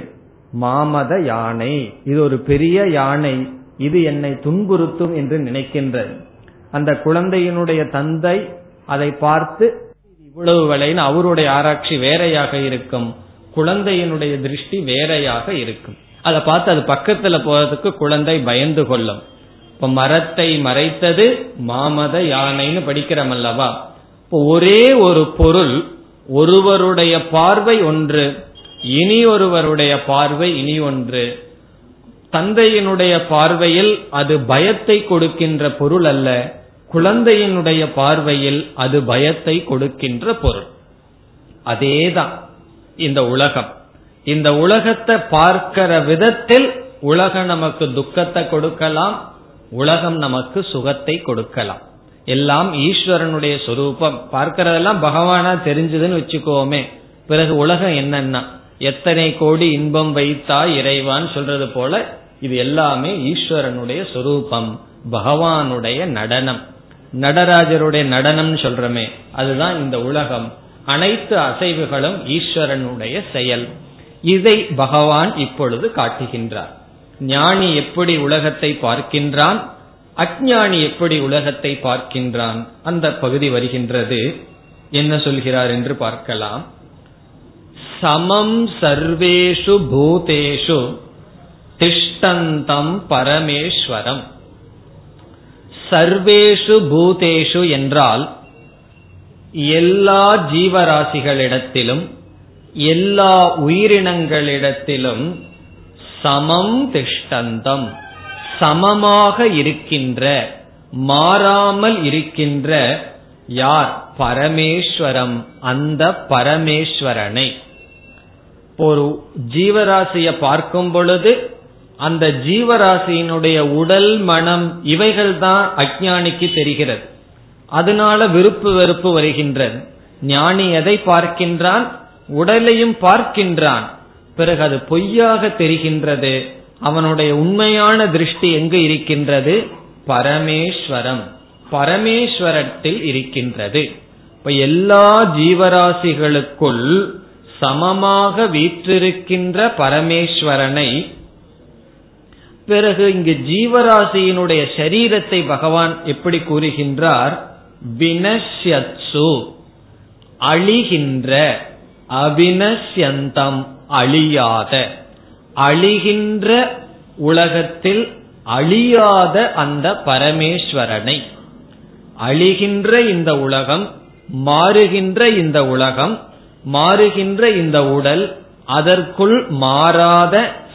மாமத யானை, இது ஒரு பெரிய யானை, இது என்னை துன்புறுத்தும் என்று நினைக்கின்றது. அந்த குழந்தையினுடைய தந்தை அதை பார்த்து இவ்வளவு விலைன்னு, அவருடைய ஆராய்ச்சி வேறையாக இருக்கும், குழந்தையினுடைய திருஷ்டி வேறையாக இருக்கும். அதை பார்த்து அது பக்கத்துல போறதுக்கு குழந்தை பயந்து கொள்ளும். இப்ப மரத்தை மறைத்தது மாமத யானைன்னு படிக்கிறோம் அல்லவா? இப்போ ஒரே ஒரு பொருள், ஒருவருடைய பார்வை ஒன்று, இனி ஒருவருடைய பார்வை இனி ஒன்று. தந்தையினுடைய பார்வையில் அது பயத்தை கொடுக்கின்ற பொருள் அல்ல, குழந்தையினுடைய பார்வையில் அது பயத்தை கொடுக்கின்ற பொருள். அதேதான் இந்த உலகம். இந்த உலகத்தை பார்க்கிற விதத்தில் உலகம் நமக்கு துக்கத்தை கொடுக்கலாம், உலகம் நமக்கு சுகத்தை கொடுக்கலாம். எல்லாம் ஈஸ்வரனுடைய சொரூபம். பார்க்கிறதெல்லாம் பகவானா தெரிஞ்சதுன்னு வச்சுக்கோமே, பிறகு உலகம் என்னன்னா எத்தனை கோடி இன்பம் வைத்தா இறைவான் சொல்றது போல, இது எல்லாமே ஈஸ்வரனுடைய சொரூபம், பகவானுடைய நடனம். நடராஜருடைய நடனம் சொல்றமே, அதுதான் இந்த உலகம். அனைத்து அசைவுகளும் ஈஸ்வரனுடைய செயல். இதை பகவான் இப்பொழுது காட்டுகின்றார். ஞானி எப்படி உலகத்தை பார்க்கின்றான், அஞ்ஞானி எப்படி உலகத்தை பார்க்கின்றான். அந்த பகுதி வருகின்றது. என்ன சொல்கிறார் என்று பார்க்கலாம். சமம் சர்வேஷு பூதேஷு திஷ்டந்தம் பரமேஸ்வரம். சர்வேஷு பூதேஷு என்றால் எல்லா ஜீவராசிகளிடத்திலும் எல்லா உயிரினங்களிடத்திலும் சமம் திஷ்டந்தம், சமமாக இருக்கின்ற, மாறாமல் இருக்கின்ற யார்? பரமேஸ்வரம், அந்த பரமேஸ்வரனை. ஒரு ஜீவராசியை பார்க்கும் பொழுது அந்த ஜீவராசியினுடைய உடல், மனம் இவைகள் தான் அஞ்ஞானிக்கு தெரிகிறது. அதனால விருப்பு வெறுப்பு வருகின்றது. ஞானி எதை பார்க்கின்றான்? உடலையும் பார்க்கின்றான். பிறகு அது பொய்யாக தெரிகின்றது. அவனுடைய உண்மையான திருஷ்டி எங்கு இருக்கின்றது? பரமேஸ்வரம், பரமேஸ்வரத்தில் இருக்கின்றது. இப்ப எல்லா ஜீவராசிகளுக்குள் சமமாக வீற்றிருக்கின்ற பரமேஸ்வரனை, பிறகு இங்கு ஜீவராசியினுடைய சரீரத்தை பகவான் எப்படி கூறுகின்றார்? வினஷ்யத்சு, அழிகின்ற, அவினஷ்யந்தம், அழியாத, அழிகின்ற உலகத்தில் அழியாத அந்த பரமேஸ்வரனை. அழிகின்ற இந்த உலகம், மாறுகின்ற இந்த உலகம், மாறுகின்ற இந்த உடல், அதற்குள் மாறாத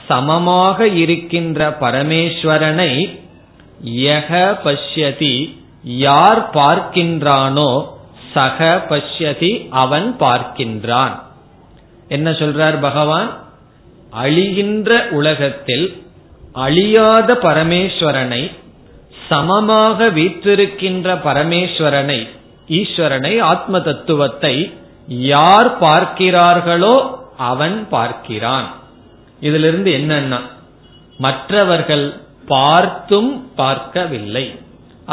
சமமாக இருக்கின்ற பரமேஸ்வரனை யஹ பஷ்யதி, யார் பார்க்கின்றானோ, சக பஷ்யதி, அவன் பார்க்கின்றான். என்ன சொல்றார் பகவான்? அழிகின்ற உலகத்தில் அழியாத பரமேஸ்வரனை, சமமாக வீற்றிருக்கின்ற பரமேஸ்வரனை, ஈஸ்வரனை, ஆத்ம தத்துவத்தை யார் பார்க்கிறார்களோ அவன் பார்க்கிறான். இதிலிருந்து என்னன்னா, மற்றவர்கள் பார்த்தும் பார்க்கவில்லை.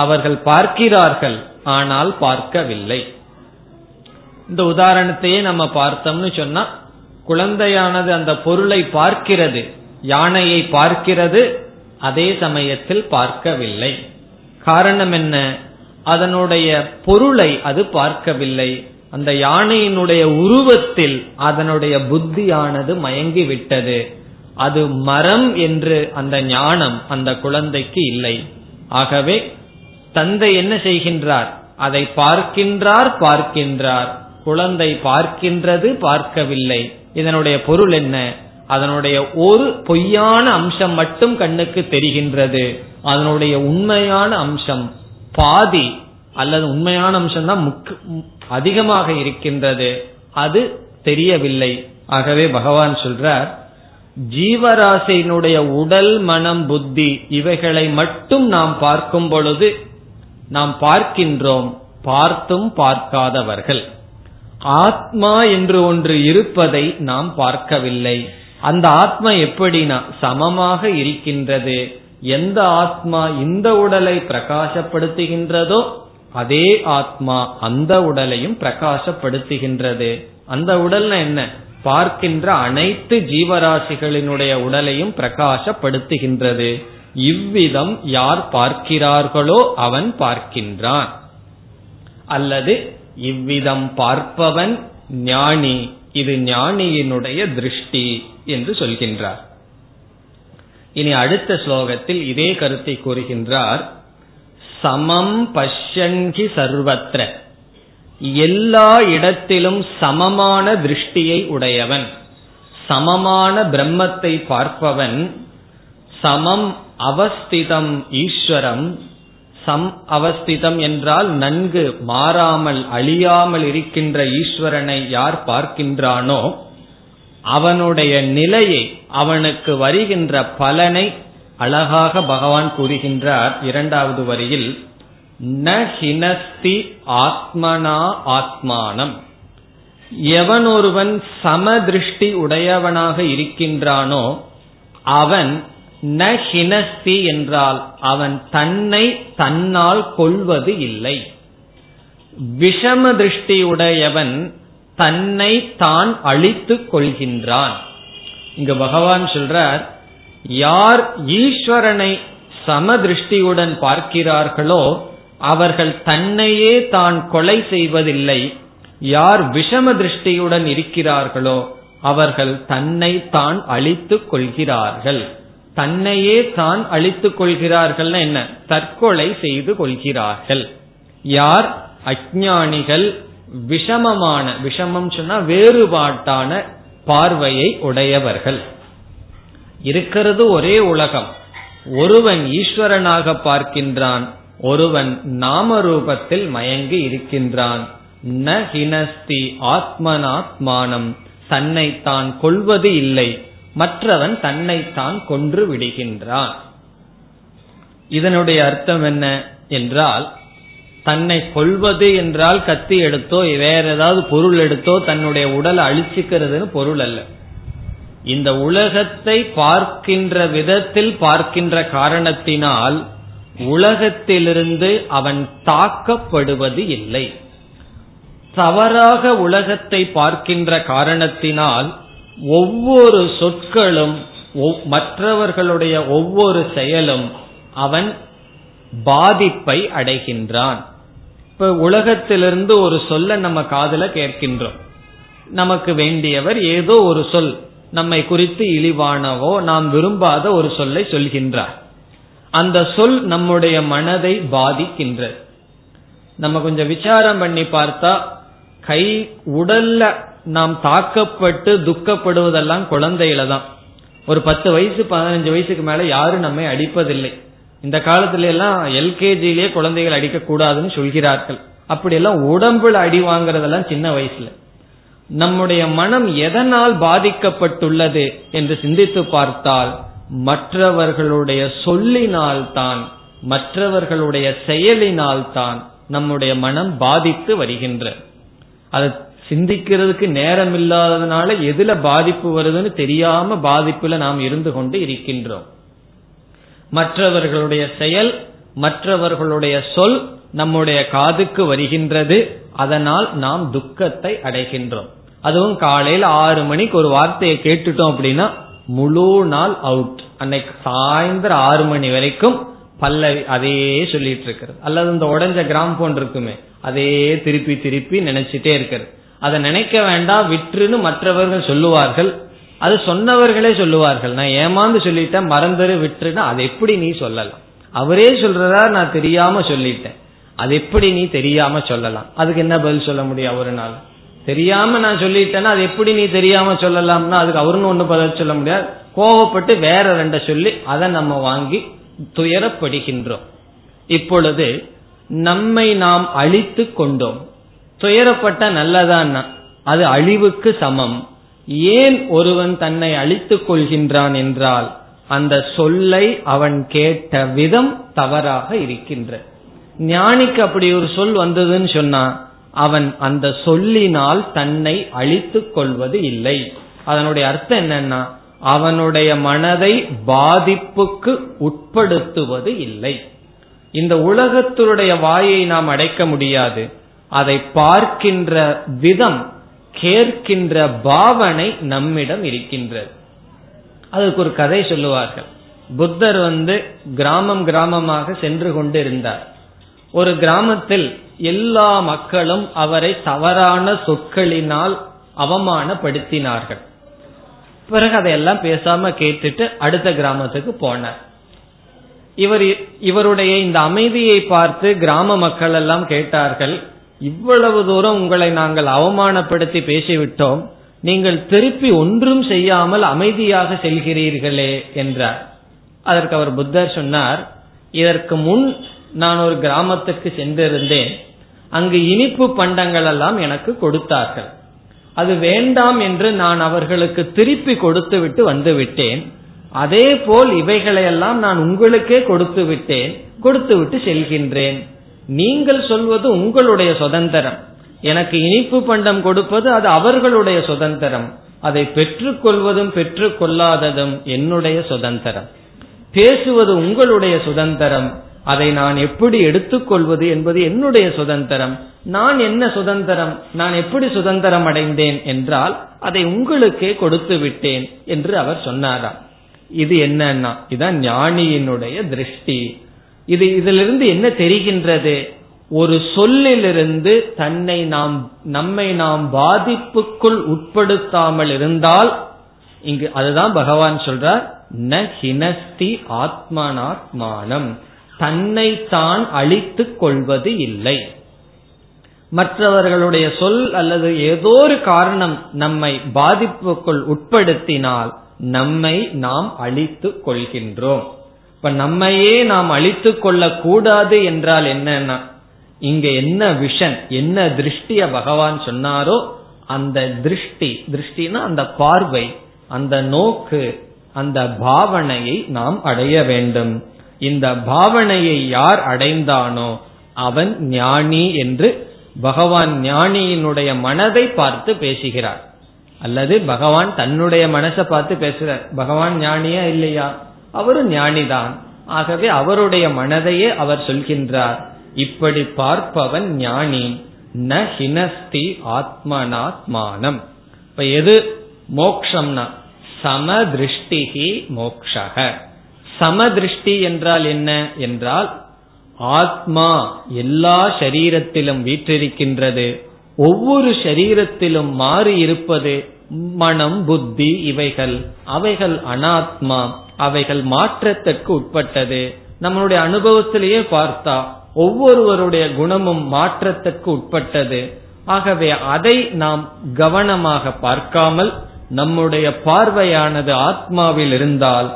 அவர்கள் பார்க்கிறார்கள் ஆனால் பார்க்கவில்லை. இந்த உதாரணத்தையே நம்ம பார்த்தோம்னு சொன்னா, குழந்தையானது அந்த பொருளை பார்க்கிறது, யானையை பார்க்கிறது, அதே சமயத்தில் பார்க்கவில்லை. காரணம் என்ன? அதனுடைய பொருளை அது பார்க்கவில்லை. அந்த யானையினுடைய உருவத்தில் அதனுடைய புத்தியானது மயங்கிவிட்டது. அது மரம் என்று அந்த ஞானம் அந்த குழந்தைக்கு இல்லை. ஆகவே தந்தை என்ன செய்கின்றார்? அதை பார்க்கின்றார். குழந்தை பார்க்கின்றது, பார்க்கவில்லை. இதனுடைய பொருள் என்ன? அதனுடைய ஒரு பொய்யான அம்சம் மட்டும் கண்ணுக்கு தெரிகின்றது. அதனுடைய உண்மையான அம்சம் பாதி, அல்லது உண்மையான அம்சம் தான் அதிகமாக இருக்கின்றது, அது தெரியவில்லை. ஆகவே பகவான் சொல்றார், ஜீவராசியினுடைய உடல், மனம், புத்தி இவைகளை மட்டும் நாம் பார்க்கும் பொழுது நாம் பார்க்கின்றோம், பார்த்தும் பார்க்காதவர்கள். ஆத்மா என்று ஒன்று இருப்பதை நாம் பார்க்கவில்லை. அந்த ஆத்மா எப்படினா சமமாக இருக்கின்றது. எந்த ஆத்மா இந்த உடலை பிரகாசப்படுத்துகின்றதோ அதே ஆத்மா அந்த உடலையும் பிரகாசப்படுத்துகின்றது. அந்த உடல்னா என்ன? பார்க்கின்ற அனைத்து ஜீவராசிகளினுடைய உடலையும் பிரகாசப்படுத்துகின்றது. இவ்விதம் யார் பார்க்கிறார்களோ அவன் பார்க்கின்றான், அல்லது இவ்விதம் பார்ப்பவன் ஞானி. இது ஞானியினுடைய திருஷ்டி என்று சொல்கின்றார். இனி அடுத்த ஸ்லோகத்தில் இதே கருத்தை கூறுகின்றார். சமம் பஷ்யன்கி சர்வத்ர, எல்லா இடத்திலும் சமமான திருஷ்டியை உடையவன், சமமான பிரம்மத்தை பார்ப்பவன். சமம் அவஸ்திதம் ஈஸ்வரம். சம் அவஸ்திதம் என்றால் நன்கு மாறாமல் அழியாமல் இருக்கின்ற ஈஸ்வரனை யார் பார்க்கின்றானோ அவனுடைய நிலையை, அவனுக்கு வருகின்ற பலனை அழகாக பகவான் கூறுகின்றார் இரண்டாவது வரியில். ந ஹினஸ்தி ஆத்மனா ஆத்மானம். எவன் ஒருவன் சமதிருஷ்டி உடையவனாக இருக்கின்றானோ அவன் ந ஹினஸ்தி என்றால் அவன் தன்னை தன்னால் கொள்வது இல்லை. விஷம திருஷ்டி உடையவன் தன்னை தான் அழித்து கொள்கின்றான். இங்கு பகவான் சொல்றார், யார் ஈஸ்வரனை சமதிருஷ்டியுடன் பார்க்கிறார்களோ அவர்கள் தன்னையே தான் கொலை செய்வதில்லை. யார் விஷம திருஷ்டியுடன் இருக்கிறார்களோ அவர்கள் தன்னை தான் அழித்து கொள்கிறார்கள். தன்னையே தான் அழித்து கொள்கிறார்கள் என்ன? தற்கொலை செய்து கொள்கிறார்கள். யார் அஞ்ஞானிகள், விஷமமான, விஷமம் சொன்னா வேறுபாட்டான பார்வையை உடையவர்கள். இருக்கிறது ஒரே உலகம். ஒருவன் ஈஸ்வரனாக பார்க்கின்றான், ஒருவன் நாம ரூபத்தில் மயங்கி இருக்கின்றான். ந ஹினஸ்தி ஆத்மனாத்மானம், தன்னை தான் கொள்வது இல்லை, மற்றவன் தன்னைத்தான் கொன்று விடுகின்றான். இதனுடைய அர்த்தம் என்ன என்றால், தன்னை கொள்வது என்றால் கத்தி எடுத்தோ வேற ஏதாவது பொருள் எடுத்தோ தன்னுடைய உடலை அழிச்சுக்கிறதுன்னு பொருள் அல்ல. இந்த உலகத்தை பார்க்கின்ற விதத்தில் பார்க்கின்ற காரணத்தினால் உலகத்திலிருந்து அவன் தாக்கப்படுவது இல்லை. தவறாக உலகத்தை பார்க்கின்ற காரணத்தினால் ஒவ்வொரு சொற்களும் மற்றவர்களுடைய ஒவ்வொரு செயலும் அவன் பாதிப்பை அடைகின்றான். இப்ப உலகத்திலிருந்து ஒரு சொல்ல நம்ம காதுல கேட்கின்றோம். நமக்கு வேண்டியவர் ஏதோ ஒரு சொல், நம்மை குறித்து இழிவானவோ நாம் விரும்பாத ஒரு சொல்லை சொல்கின்றார். அந்த சொல் நம்முடைய மனதை பாதிக்கின்றது. நம்ம கொஞ்சம் விசாரம் பண்ணி பார்த்தா, கை உடல்ல நாம் தாக்கப்பட்டு துக்கப்படுவதெல்லாம் குழந்தையில தான். ஒரு 10 வயசு 15 வயசுக்கு மேல யாரும் நம்மை அடிப்பதில்லை. இந்த காலத்துல எல்லாம் எல்கேஜிலேயே குழந்தைகள் அடிக்க கூடாதுன்னு சொல்கிறார்கள். அப்படியெல்லாம் உடம்புல அடி வாங்குறதெல்லாம் சின்ன வயசுல. நம்முடைய மனம் எதனால் பாதிக்கப்பட்டுள்ளது என்று சிந்தித்து பார்த்தால் மற்றவர்களுடைய சொல்லினால்தான், மற்றவர்களுடைய செயலினால்தான் நம்முடைய மனம் பாதித்து வருகின்ற. அது சிந்திக்கிறதுக்கு நேரம் இல்லாததுனால எதுல பாதிப்பு வருதுன்னு தெரியாம பாதிப்புல நாம் இருந்து கொண்டு இருக்கின்றோம். மற்றவர்களுடைய செயல், மற்றவர்களுடைய சொல் நம்முடைய காதுக்கு வருகின்றது, அதனால் நாம் துக்கத்தை அடைகின்றோம். அதுவும் காலையில் 6 மணிக்கு ஒரு வார்த்தையை கேட்டுட்டோம் அப்படின்னா முழு நாள் அவுட். அன்னைக்கு சாயந்தரம் 6 மணி வரைக்கும் பல்லவி அதே சொல்லிட்டு இருக்கிறது, அல்லது இந்த உடஞ்ச கிராம்போன் இருக்குமே அதே திருப்பி திருப்பி நினைச்சிட்டே இருக்கிறது. அதை நினைக்க வேண்டாம், விற்றுன்னு மற்றவர்கள் சொல்லுவார்கள், அது சொன்னவர்களே சொல்லுவார்கள். நான் ஏமாந்து சொல்லிட்டேன், மறந்துரு, விற்றுன்னு. அது எப்படி நீ சொல்லலாம்? அவரே சொல்றதா நான் தெரியாம சொல்லிட்டேன். அது எப்படி நீ தெரியாம சொல்லலாம்? அதுக்கு என்ன பதில் சொல்ல முடியும்? ஒரு நாள் தெரியாம நான் சொல்லிட்டேன்னா அது எப்படி நீ தெரியாம சொல்லலாம்னா அதுக்கு அவருன்னு ஒண்ணு பதில் சொல்ல முடியாது. கோவப்பட்டு வேற ரெண்ட சொல்லி அதை நம்ம வாங்கி துயரப்படுகின்றோம். இப்பொழுது நம்மை நாம் அழித்து கொண்டோம். துயரப்பட்ட நல்லதான், அது அழிவுக்கு சமம். ஏன் ஒருவன் தன்னை அழித்துக் கொள்கின்றான் என்றால் அந்த சொல்லை அவன் கேட்ட விதம் தவறாக இருக்கின்ற. ஞானிக்கு அப்படி ஒரு சொல் வந்ததுன்னு சொன்னா அவன் அந்த சொல்லினால் தன்னை அழித்துக் கொள்வது இல்லை. அதனுடைய அர்த்தம் என்னன்னா அவனுடைய மனதை பாதிப்புக்கு உட்படுத்துவது இல்லை. இந்த உலகத்தினுடைய வாயை நாம் அடைக்க முடியாது, அதை பார்க்கின்ற விதம், கேட்கின்ற பாவனை நம்மிடம் இருக்கின்றது. அதுக்கு ஒரு கதை சொல்லுவார்கள். புத்தர் கிராமம் கிராமமாக சென்று கொண்டு இருந்தார். ஒரு கிராமத்தில் எல்லா மக்களும் அவரை தவறான சொற்களினால் அவமானப்படுத்தினார்கள். பிறகு அதையெல்லாம் பேசாம கேட்டுட்டு அடுத்த கிராமத்துக்கு போனார். இவருடைய இந்த அமைதியை பார்த்து கிராம மக்கள் எல்லாம் கேட்டார்கள், இவ்வளவு தூரம் உங்களை நாங்கள் அவமானப்படுத்தி பேசிவிட்டோம், நீங்கள் திருப்பி ஒன்றும் செய்யாமல் அமைதியாக செல்கிறீர்களே என்றார். அதற்கு அவர் புத்தர் சொன்னார், இதற்கு முன் நான் ஒரு கிராமத்துக்கு சென்றிருந்தேன், அங்கு இனிப்பு பண்டங்கள் எல்லாம் எனக்கு கொடுத்தார்கள். அது வேண்டாம் என்று நான் அவர்களுக்கு திருப்பி கொடுத்து விட்டு வந்து விட்டேன். அதே போல் இவைகளையெல்லாம் நான் உங்களுக்கே கொடுத்து விட்டேன், கொடுத்து விட்டு செல்கின்றேன். நீங்கள் சொல்வது உங்களுடைய சுதந்திரம், எனக்கு இனிப்பு பண்டம் கொடுப்பது அது அவர்களுடைய சுதந்திரம், அதை பெற்றுக்கொள்வதும் பெற்றுக்கொள்ளாததும் என்னுடைய சுதந்திரம், பேசுவது உங்களுடைய சுதந்திரம், அதை நான் எப்படி எடுத்துக்கொள்வது என்பது என்னுடைய சுதந்திரம். நான் என்ன சுதந்திரம், நான் எப்படி சுதந்திரம் அடைந்தேன் என்றால் அதை உங்களுக்கே கொடுத்து விட்டேன் என்று அவர் சொன்னாராம். இது என்னன்னா இதான் ஞானியினுடைய திருஷ்டி. இதிலிருந்து என்ன தெரிகின்றது? ஒரு சொல்லிலிருந்து நம்மை நாம் பாதிப்புக்குள் உட்படுத்தாமல் இருந்தால், இங்கு அதுதான் பகவான் சொல்றார், ந ஹினஸ்தி ஆத்மனாத்மானம், தன்னை தான் அழித்து கொள்வது இல்லை. மற்றவர்களுடைய சொல் அல்லது ஏதோ ஒரு காரணம் நம்மை பாதிப்புக்குள் உட்படுத்தினால் நம்மை நாம் அழித்து கொள்கின்றோம். இப்ப நம்மையே நாம் அழித்து கொள்ள கூடாது என்றால் என்னன்னா இங்க என்ன விஷன், என்ன திருஷ்டிய பகவான் சொன்னாரோ அந்த திருஷ்டினா அந்த பார்வை, அந்த நோக்கு, அந்த பாவனையை நாம் அடைய வேண்டும். இந்த பாவனையை யார் அடைந்தானோ அவன் ஞானி என்று பகவான் ஞானியினுடைய மனதை பார்த்து பேசுகிறார். அல்லது பகவான் தன்னுடைய மனசை பார்த்து பேசுறார். பகவான் ஞானியா இல்லையா? அவரு ஞானிதான். ஆகவே அவருடைய மனதையே அவர் சொல்கின்றார். இப்படி பார்ப்பவன் ஞானி. ந ஹினஸ்தி ஆத்மனாத்மானம். இப்ப எது மோக்ஷம்னா சமதிருஷ்டிகி மோக்ஷக. சமதிருஷ்டி என்றால் என்ன என்றால் ஆத்மா எல்லா சரீரத்திலும் வீற்றிருக்கின்றது. ஒவ்வொரு சரீரத்திலும் மாறி இருப்பது மனம், புத்தி, அவைகள் அனாத்மா, அவைகள் மாற்றத்திற்கு உட்பட்டது. நம்மளுடைய அனுபவத்திலேயே பார்த்தா ஒவ்வொருவருடைய குணமும் மாற்றத்திற்கு உட்பட்டது. ஆகவே அதை நாம் கவனமாக பார்க்காமல் நம்முடைய பார்வையானது ஆத்மாவில் இருந்தால்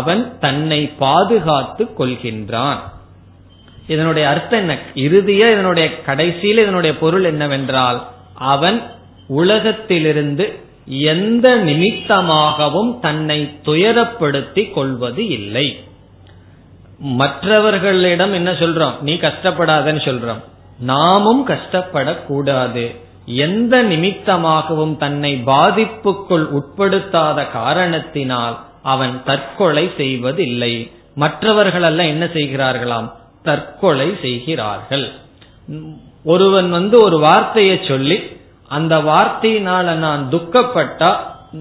அவன் தன்னை பாதுகாத்து கொள்கின்றான். இதனுடைய அர்த்தம் என்ன? இறுதியா இதனுடைய கடைசியில் இதனுடைய பொருள் என்னவென்றால் அவன் உலகத்திலிருந்து எந்த நிமித்தமாகவும் தன்னை துயரப்படுத்திக் கொள்வது இல்லை. மற்றவர்களிடம் என்ன சொல்றோம்? நீ கஷ்டப்படாதன்னு சொல்றோம். நாமும் கஷ்டப்படக்கூடாது. எந்த நிமித்தமாகவும் தன்னை பாதிப்புக்குள் உட்படுத்தாத காரணத்தினால் அவன் தற்கொலை செய்வதில்லை, மற்றவர்கள் எல்லாம் என்ன செய்கிறார்களாம், தற்கொலை செய்கிறார்கள். ஒருவன் ஒரு வார்த்தையை சொல்லி அந்த வார்த்தையினால நான் துக்கப்பட்டா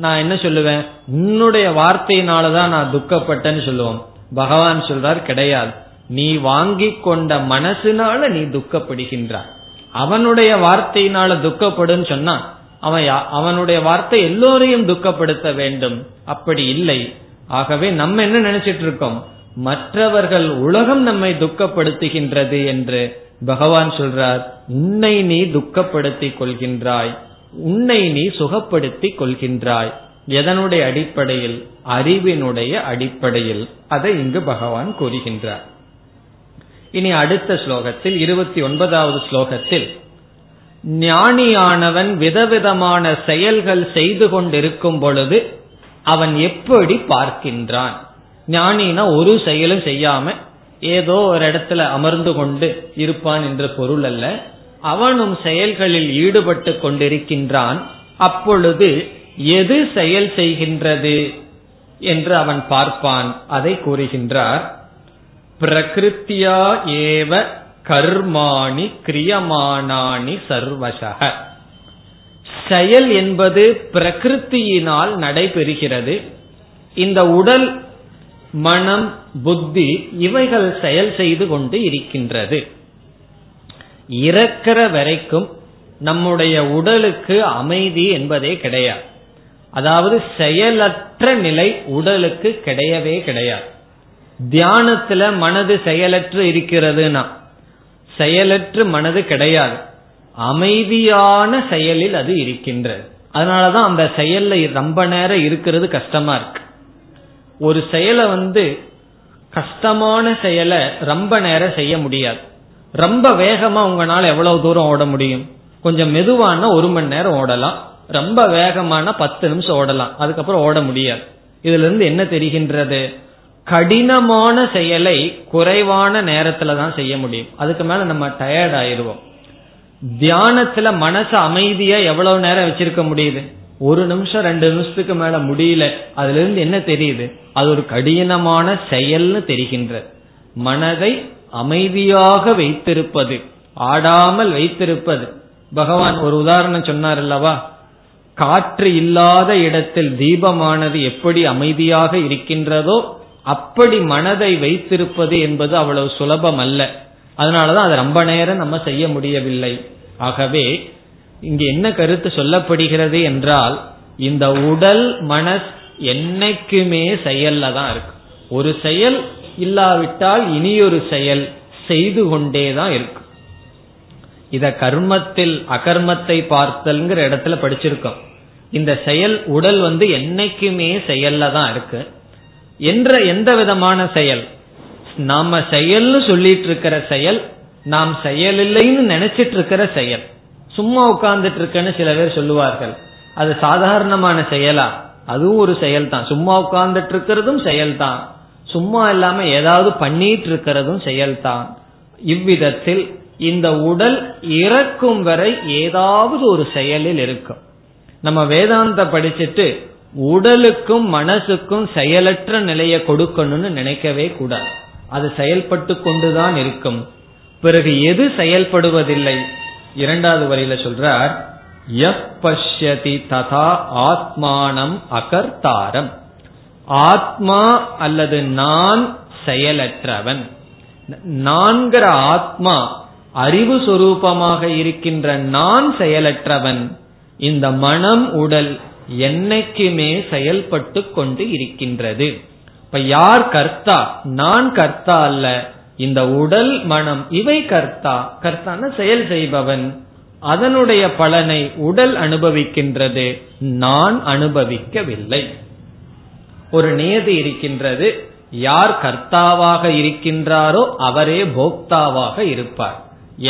நான் என்ன சொல்லுவேன், உன்னுடைய வார்த்தையினாலதான் நான் துக்கப்பட்டேன்னு சொல்லுவோம். பகவான் சொல்றார் கிடையாது, நீ வாங்கி கொண்ட மனசுனால நீ துக்கப்படுகின்றாய். அவனுடைய வார்த்தையினால துக்கப்படும் சொன்னா அவனுடைய வார்த்தை எல்லோரையும் துக்கப்படுத்த வேண்டும், அப்படி இல்லை. ஆகவே நம்ம என்ன நினைச்சிட்டு இருக்கோம், மற்றவர்கள் உலகம் நம்மை துக்கப்படுத்துகின்றது என்று. பகவான் சொல்றார் உன்னை நீ துக்கப்படுத்திக் கொள்கின்றாய், உன்னை நீ சுகப்படுத்திக் கொள்கின்றாய். எதனுடைய அடிப்படையில், அறிவினுடைய அடிப்படையில். அதை இங்கு பகவான் கூறுகின்றார். இனி அடுத்த ஸ்லோகத்தில் 29வது ஸ்லோகத்தில் ஞானியானவன் விதவிதமான செயல்கள் செய்து கொண்டிருக்கும் பொழுது அவன் எப்படி பார்க்கின்றான். ஞானினா ஒரு செயலும் செய்யாம ஏதோ ஒரு இடத்துல அமர்ந்து கொண்டு இருப்பான் என்ற பொருள் அல்ல, அவனும் செயல்களில் ஈடுபட்டு கொண்டிருக்கின்றான். அப்பொழுது எது செயல் செய்கின்றது என்று அவன் பார்ப்பான். அதை கூறுகின்றார். பிரகிருத்தியா ஏவ கர்மாணி கிரியமானானி சர்வசஹ. செயல் என்பது பிரகிருத்தியினால் நடைபெறுகிறது. இந்த உடல், மனம், புத்தி இவைகள் செயல் செய்து கொண்டு இருக்கின்றது. இறக்கிற வரைக்கும் நம்முடைய உடலுக்கு அமைதி என்பதே கிடையாது. அதாவது செயலற்ற நிலை உடலுக்கு கிடையவே கிடையாது. தியானத்துல மனது செயலற்று இருக்கிறதுனா செயலற்று மனது கிடையாது, அமைதியான செயலில் அது இருக்கின்றது. அதனாலதான் அந்த செயல்ல ரொம்ப நேரம் இருக்கிறது கஷ்டமா இருக்கு. ஒரு செயலை கஷ்டமான செயலை ரொம்ப நேரம் செய்ய முடியாது. ரொம்ப வேகமா உங்களால எவ்வளவு தூரம் ஓட முடியும், கொஞ்சம் மெதுவான 1 மணி நேரம் ஓடலாம், ரொம்ப வேகமான 10 நிமிஷம் ஓடலாம், அதுக்கப்புறம் ஓட முடியாது. இதுல இருந்து என்ன தெரிகின்றது, கடினமான செயலை குறைவான நேரத்துல தான் செய்ய முடியும், அதுக்கு மேல நம்ம டயர்ட் ஆயிருவோம். தியானத்துல மனசு அமைதியா எவ்வளவு நேரம் வச்சிருக்க முடியுது, 1 நிமிஷம் 2 நிமிஷத்துக்கு மேல முடியல. அதுல இருந்து என்ன தெரியுது, அது ஒரு கடினமான செயல்னு தெரிகின்றது. மனதை அமைதியாக வைத்திருப்பது, ஆடாமல் வைத்திருப்பது. பகவான் ஒரு உதாரணம் சொன்னார் அல்லவா, காற்று இல்லாத இடத்தில் தீபமானது எப்படி அமைதியாக இருக்கின்றதோ அப்படி மனதை வைத்திருப்பது என்பது அவ்வளவு சுலபம் அல்ல. அதனாலதான் அது ரொம்ப நேரம் நம்ம செய்ய முடியவில்லை. ஆகவே இங்கு என்ன கருத்து சொல்லப்படுகிறது என்றால், இந்த உடல் மனஸ் என்னைக்குமே செயல்ல தான் இருக்கு. ஒரு செயல் இல்லாவிட்டால் இனியொரு செயல் செய்து கொண்டேதான் இருக்கு. இத கர்மத்தில் அகர்மத்தை பார்த்தல்ங்கிற இடத்துல படிச்சிருக்கோம். இந்த செயல் உடல் என்னைக்குமே செயல்ல தான் இருக்கு என்ற எந்த விதமான செயல், நாம செயல்னு சொல்லிட்டு இருக்கிற செயல், நாம் செயல் இல்லைன்னு நினைச்சிட்டு இருக்கிற செயல், சும்மா உட்கார்ந்துட்டு இருக்கேன்னு சில பேர் சொல்லுவார்கள், அது சாதாரணமான செயலா? அதுவும் ஒரு செயல் தான். சும்மா உட்கார்ந்துட்டு இருக்கிறதும் செயல் தான், சும்மா இல்லாம ஏதாவது பண்ணிட்டு இருக்கிறதும் செயல் தான். இவ்விதத்தில் இந்த உடல் இறக்கும் வரை ஏதாவது ஒரு செயலில் இருக்கும். நம்ம வேதாந்த படிச்சுட்டு உடலுக்கும் மனசுக்கும் செயலற்ற நிலையை கொடுக்கணும்னு நினைக்கவே கூடாது, அது செயல்பட்டு கொண்டுதான் இருக்கும். பிறகு எது செயல்படுவதில்லை, 2வது வரியில சொல்றார், யப் பஷ்யதி ததா ஆத்மானம் அகர்த்தாரம். ஆத்மா அல்லது நான் செயலற்றவன். நான்கிற ஆத்மா அறிவு சொரூபமாக இருக்கின்ற நான் செயலற்றவன். இந்த மனம் உடல் என்னைக்குமே செயல்பட்டு கொண்டு இருக்கின்றது. இப்ப யார் கர்த்தா? நான் கர்த்தா அல்ல, இந்த உடல் மனம் இவை கர்த்தா. கர்த்தான செயல் செய்பவன், அதனுடைய பலனை உடல் அனுபவிக்கின்றது, நான் அனுபவிக்கவில்லை. ஒரு நியதி இருக்கின்றது, யார் கர்த்தாவாக இருக்கின்றாரோ அவரே போக்தாவாக இருப்பார்,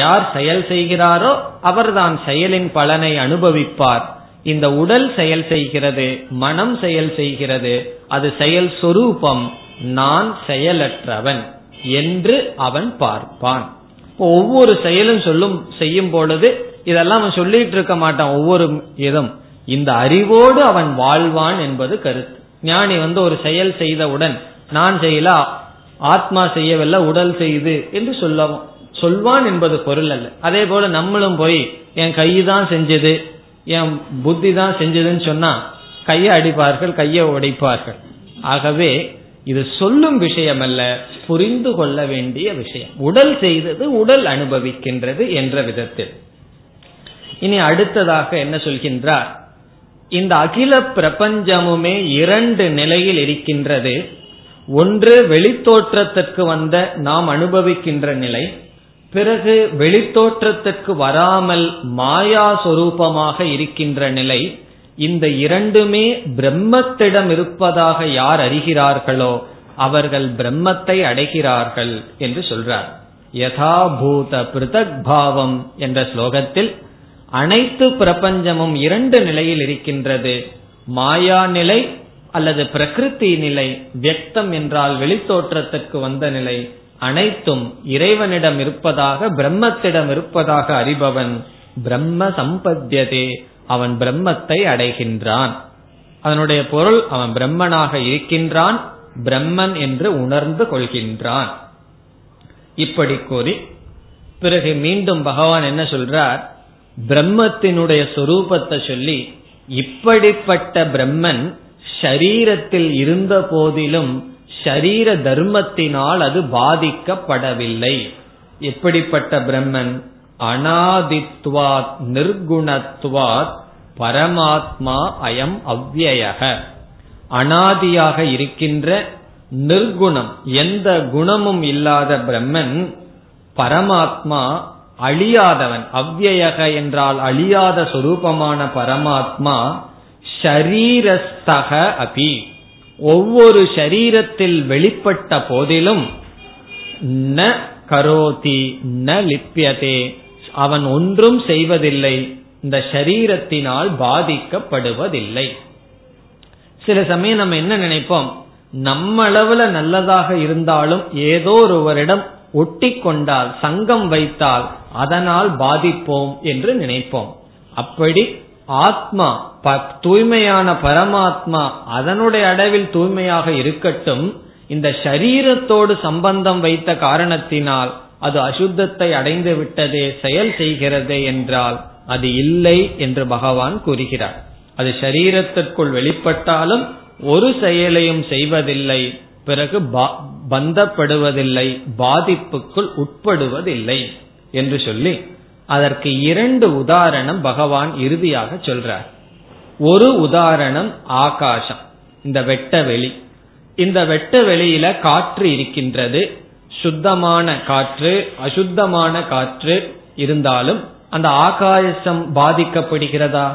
யார் செயல் செய்கிறாரோ அவர்தான் செயலின் பலனை அனுபவிப்பார். இந்த உடல் செயல் செய்கிறது, மனம் செயல் செய்கிறது, அது செயல் சொரூபம், நான் செயலற்றவன் என்று அவன் பார்ப்பான். ஒவ்வொரு செயலும் செய்யும் பொழுது இதெல்லாம் அவன் சொல்லிட்டு இருக்க மாட்டான், ஒவ்வொரு இதும் இந்த அறிவோடு அவன் வாழ்வான் என்பது கருத்து. ஞானி ஒரு செயல் செய்தவுடன் நான் செய்யல ஆத்மா செய்யவில்லை உடல் செய்யுது என்று சொல்வான் என்பது பொருள் அல்ல. அதே போல நம்மளும் போய் என் கை தான் செஞ்சது என் புத்தி தான் செஞ்சதுன்னு சொன்னா கையை அடிப்பார்கள், கையை உடைப்பார்கள். ஆகவே இது சொல்லும் விஷயம் அல்ல, புரிந்து கொள்ள வேண்டிய விஷயம். உடல் செய்தது உடல் அனுபவிக்கின்றது என்ற விதத்தில். இனி அடுத்ததாக என்ன சொல்கின்றார், இந்த அகில பிரபஞ்சமுமே இரண்டு நிலையில் இருக்கின்றது. ஒன்று வெளித்தோற்றத்திற்கு வந்த நாம் அனுபவிக்கின்ற நிலை, பிறகு வெளித்தோற்றத்திற்கு வராமல் மாயா சொரூபமாக இருக்கின்ற நிலை. இந்த இரண்டுமே பிரம்மத்திடம் இருப்பதாக யார் அறிகிறார்களோ அவர்கள் பிரம்மத்தை அடைகிறார்கள் என்று சொல்றார். யதா பூத பிருதக் பாவம் என்ற ஸ்லோகத்தில் அனைத்து பிரபஞ்சமும் இரண்டு நிலையில் இருக்கின்றது. மாயா நிலை அல்லது பிரகிருதி நிலை, வியக்தம் என்றால் வெளித்தோற்றத்திற்கு வந்த நிலை. அனைத்தும் இறைவனிடம் இருப்பதாக, பிரம்மத்திடம் இருப்பதாக அறிபவன் பிரம்ம சம்பத்யதே, அவன் பிரம்மத்தை அடைகின்றான். அதனுடைய பொருள் அவன் பிரம்மனாக இருக்கின்றான், பிரம்மன் என்று உணர்ந்து கொள்கின்றான். இப்படி கூறி பிறகு மீண்டும் பகவான் என்ன சொல்றார், பிரம்மத்தினுடைய சொரூபத்தை சொல்லி, இப்படிப்பட்ட பிரம்மன் ஷரீரத்தில் இருந்த போதிலும் ஷரீர தர்மத்தினால் அது பாதிக்கப்படவில்லை. எப்படிப்பட்ட பிரம்மன், அநாதித்வாத் நிர்குணத்வாத் பரமாத்மா அயம் அவ்யயக, அநாதியாக இருக்கின்ற நிர்குணம் எந்த குணமும் இல்லாத பிரம்மன், பரமாத்மா அழியாதவன், அவ்யயக என்றால் அழியாத சொரூபமான பரமாத்மா, ஷரீரஸ்தக அபி ஒவ்வொரு ஷரீரத்தில் வெளிப்பட்ட போதிலும் ந கரோதி ந லிப்யதே அவன் ஒன்றும் செய்வதில்லை, இந்த ஷரீரத்தினால் பாதிக்கப்படுவதில்லை. சில சமயம் நம்ம என்ன நினைப்போம், நம்ம அளவுல நல்லதாக இருந்தாலும் ஏதோ ஒருவரிடம் ஒட்டி கொண்டால் சங்கம் வைத்தால் அதனால் பாதிப்போம் என்று நினைப்போம். அப்படி ஆத்மா தூய்மையான பரமாத்மா அதனுடைய அளவில் தூய்மையாக இருக்கட்டும், இந்த ஷரீரத்தோடு சம்பந்தம் வைத்த காரணத்தினால் அது அசுத்தத்தை அடைந்து விட்டதே, செயல் செய்கிறதே என்றால் அது இல்லை என்று பகவான் கூறுகிறார். அது ஷரீரத்திற்குள் வெளிப்பட்டாலும் ஒரு செயலையும் செய்வதில்லை, பிறகு பந்தப்படுவதில்லை, பாதிப்புக்குள் உட்படுவதில்லை என்று சொல்லி அதற்கு இரண்டு உதாரணம் பகவான் இறுதியாக சொல்றார். ஒரு உதாரணம் ஆகாசம், இந்த வெட்ட வெளி. இந்த வெட்ட வெளியில காற்று இருக்கின்றது, சுத்தமான காற்று அசுத்தமான காற்று இருந்தாலும் அந்த ஆகாசம் பாதிக்கப்படுகிறதா?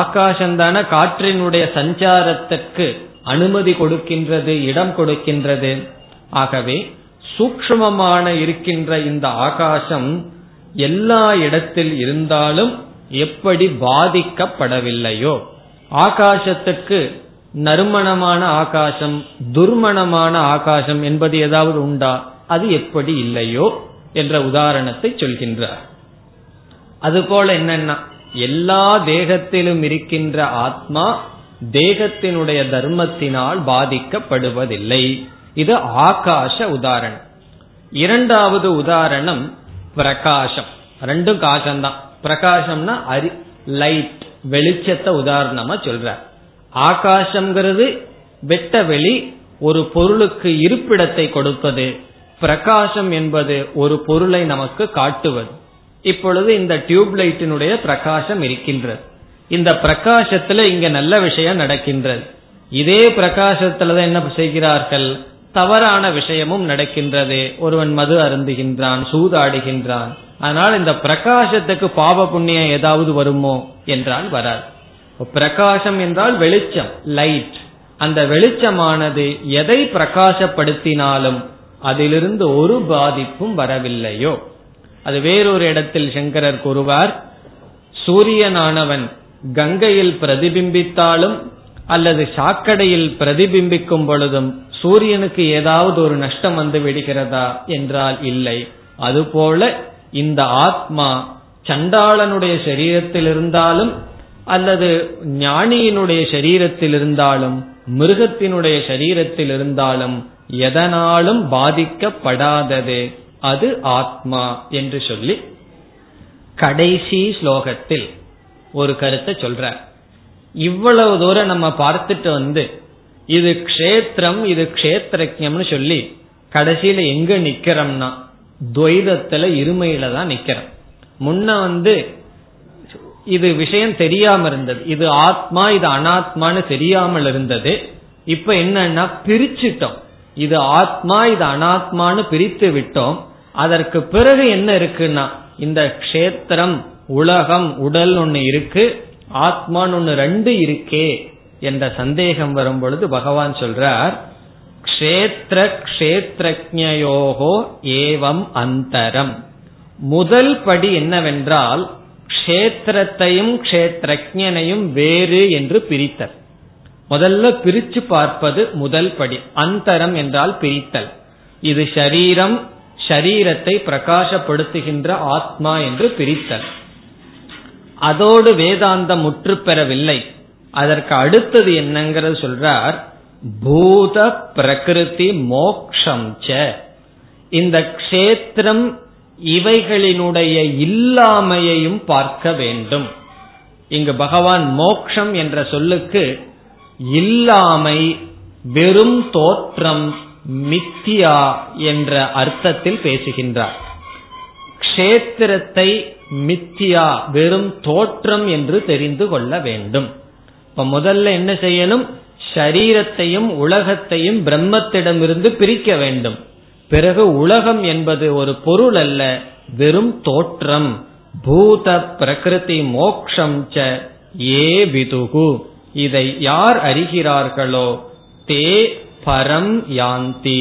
ஆகாசம்தான காற்றினுடைய சஞ்சாரத்திற்கு அனுமதி கொடுக்கின்றது, இடம் கொடுக்கின்றது. ஆகவே சூக்ஷ்மமான இருக்கின்ற இந்த ஆகாசம் எல்லா இடத்தில் இருந்தாலும் எப்படி பாதிக்கப்படவில்லையோ, ஆகாசத்துக்கு நறுமணமான ஆகாசம் துர்மணமான ஆகாசம் என்பது ஏதாவது உண்டா? அது எப்படி இல்லையோ என்ற உதாரணத்தை சொல்கின்றார். அதுபோல என்னன்னா எல்லா தேகத்திலும் இருக்கின்ற ஆத்மா தேகத்தினுடைய தர்மத்தினால் பாதிக்கப்படுவதில்லை. இது ஆகாச உதாரணம். இரண்டாவது உதாரணம் பிரகாசம். ரெண்டும் காசம்தான். பிரகாசம்னா லைட், வெளிச்சத்தை உதாரணமா சொல்ற. ஆகாசம்ங்கிறது வெட்ட வெளி, ஒரு பொருளுக்கு இருப்பிடத்தை கொடுப்பது. பிரகாசம் என்பது ஒரு பொருளை நமக்கு காட்டுவது. இப்பொழுது இந்த டியூப்லைட்டினுடைய பிரகாசம் இருக்கின்றது. இந்த பிரகாசத்துல இங்க நல்ல விஷயம் நடக்கின்றது. இதே பிரகாசத்துலதான் என்ன செய்கிறார்கள், தவறான விஷயமும் நடக்கின்றது. ஒருவன் மது அருந்துகின்றான், சூதாடுகின்றான். ஆனால் இந்த பிரகாசத்துக்கு பாவ புண்ணியம் ஏதாவது வருமோ என்றால் வராது. பிரகாசம் என்றால் வெளிச்சம், லைட். அந்த வெளிச்சமானது எதை பிரகாசப்படுத்தினாலும் அதிலிருந்து ஒரு பாதிப்பும் வரவில்லையோ. அது வேறொரு இடத்தில் சங்கரர் கூறுவார், சூரியனானவன் கங்கையில் பிரதிபிம்பித்தாலும் அல்லது சாக்கடையில் பிரதிபிம்பிக்கும் பொழுதும் சூரியனுக்கு ஏதாவது ஒரு நஷ்டம் வந்து விடுகிறதா என்றால் இல்லை. அதுபோல இந்த ஆத்மா சண்டாளனுடைய சரீரத்தில் இருந்தாலும் அல்லது ஞானியினுடைய சரீரத்தில் இருந்தாலும் மிருகத்தினுடைய சரீரத்தில் இருந்தாலும் எதனாலும் பாதிக்கப்படாதது அது ஆத்மா என்று சொல்லி கடைசி ஸ்லோகத்தில் ஒரு கருத்தை சொல்றார். இவ்வளவு தூரம் நம்ம பார்த்துட்டு வந்து இது க்ஷேத்திரம் இது க்ஷேத்திரம்னு சொல்லி கடைசியில எங்க நிக்கிறோம்னா துவைதத்துல இருமையில தான் நிக்கிறோம். முன்ன இது விஷயம் தெரியாம இருந்தது, இது ஆத்மா இது அனாத்மான்னு தெரியாமல் இருந்தது. இப்ப என்னன்னா பிரிச்சுட்டோம், இது ஆத்மா இது அனாத்மான்னு பிரித்து விட்டோம். அதற்கு பிறகு என்ன இருக்குன்னா இந்த க்ஷேத்திரம் உலகம் உடல் ஒண்ணு இருக்கு, ஆத்மான்னு ஒண்ணு ரெண்டு இருக்கே என்ற சந்தேகம் வரும் பொழுது பகவான் சொல்றார் க்ஷேத்ர க்ஷேத்ரஜ்ஞயோஹோ ஏவம் அந்தரம். முதல் படி என்னவென்றால் க்ஷேத்திரத்தையும் க்ஷேத்ரஜ்ஞனையும் வேறு என்று பிரித்தல். முதல்ல பிரிச்சு பார்ப்பது முதல் படி. அந்தரம் என்றால் பிரித்தல். இது ஷரீரம், ஷரீரத்தை பிரகாசப்படுத்துகின்ற ஆத்மா என்று பிரித்தல். அதோடு வேதாந்தம் முற்று பெறவில்லை. அதற்கு அடுத்தது என்னங்கிறது சொல்றார் பூத பிரகிருதி மோக்ஷம் ச. இந்த க்ஷேத்திரம் இவைகளினுடைய இல்லாமையையும் பார்க்க வேண்டும். இங்கு பகவான் மோக்ஷம் என்ற சொல்லுக்கு இல்லாமை, வெறும் தோற்றம், மித்தியா என்ற அர்த்தத்தில் பேசுகின்றார். க்ஷேத்திரத்தை மித்தியா வெறும் தோற்றம் என்று தெரிந்து கொள்ள வேண்டும். இப்ப முதல்ல என்ன செய்யணும்? ஷரீரத்தையும் உலகத்தையும் பிரம்மத்திடமிருந்து பிரிக்க வேண்டும். பிறகு உலகம் என்பது ஒரு பொருள் அல்ல, வெறும் தோற்றம். பூத பிரகிருதி மோக்ஷம் ச ஏ விதுகு, இதை யார் அறிகிறார்களோ தே பரம் யாந்தி,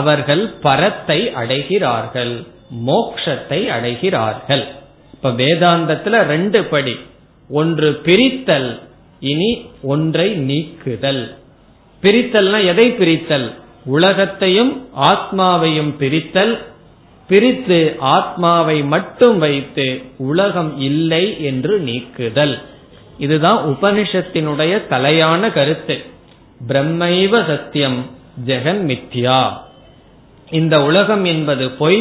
அவர்கள் பரத்தை அடைகிறார்கள், மோக்ஷத்தை அடைகிறார்கள். இப்ப வேதாந்தத்துல ரெண்டு படி, ஒன்று பிரித்தல், இனி ஒன்றை நீக்குதல். பிரித்தல்னா எதை பிரித்தல்? உலகத்தையும் ஆத்மாவையும் பிரித்தல். பிரித்து ஆத்மாவை மட்டும் வைத்து உலகம் இல்லை என்று நீக்குதல். இதுதான் உபனிஷத்தினுடைய தலையான கருத்து. பிரம்மைவ சத்தியம் ஜெகன் மித்யா, இந்த உலகம் என்பது பொய்,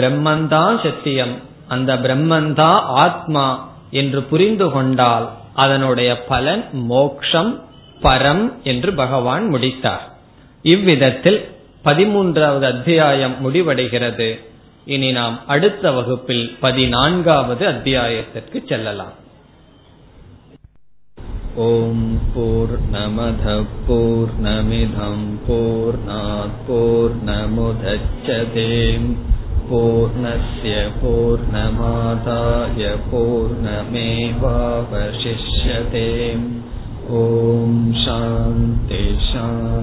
பிரம்மந்தான் சத்தியம், அந்த பிரம்மந்தா ஆத்மா என்று புரிந்து கொண்டால் அதனுடைய பலன் மோக்ஷம் பரம் என்று பகவான் முடித்தார். இவ்விதத்தில் 13வது அத்தியாயம் முடிவடைகிறது. இனி நாம் அடுத்த வகுப்பில் 14வது அத்தியாயத்திற்கு செல்லலாம். ஓம் பூர்ணமத பூர்ணமிதம் பூர்ணாத் பூர்ணமுதச்யதே பூர்ணஸ்ய பூர்ணமாதாய பூர்ணமேவாவசிஷ்யதே. ஓம் சாந்தி சாந்தி.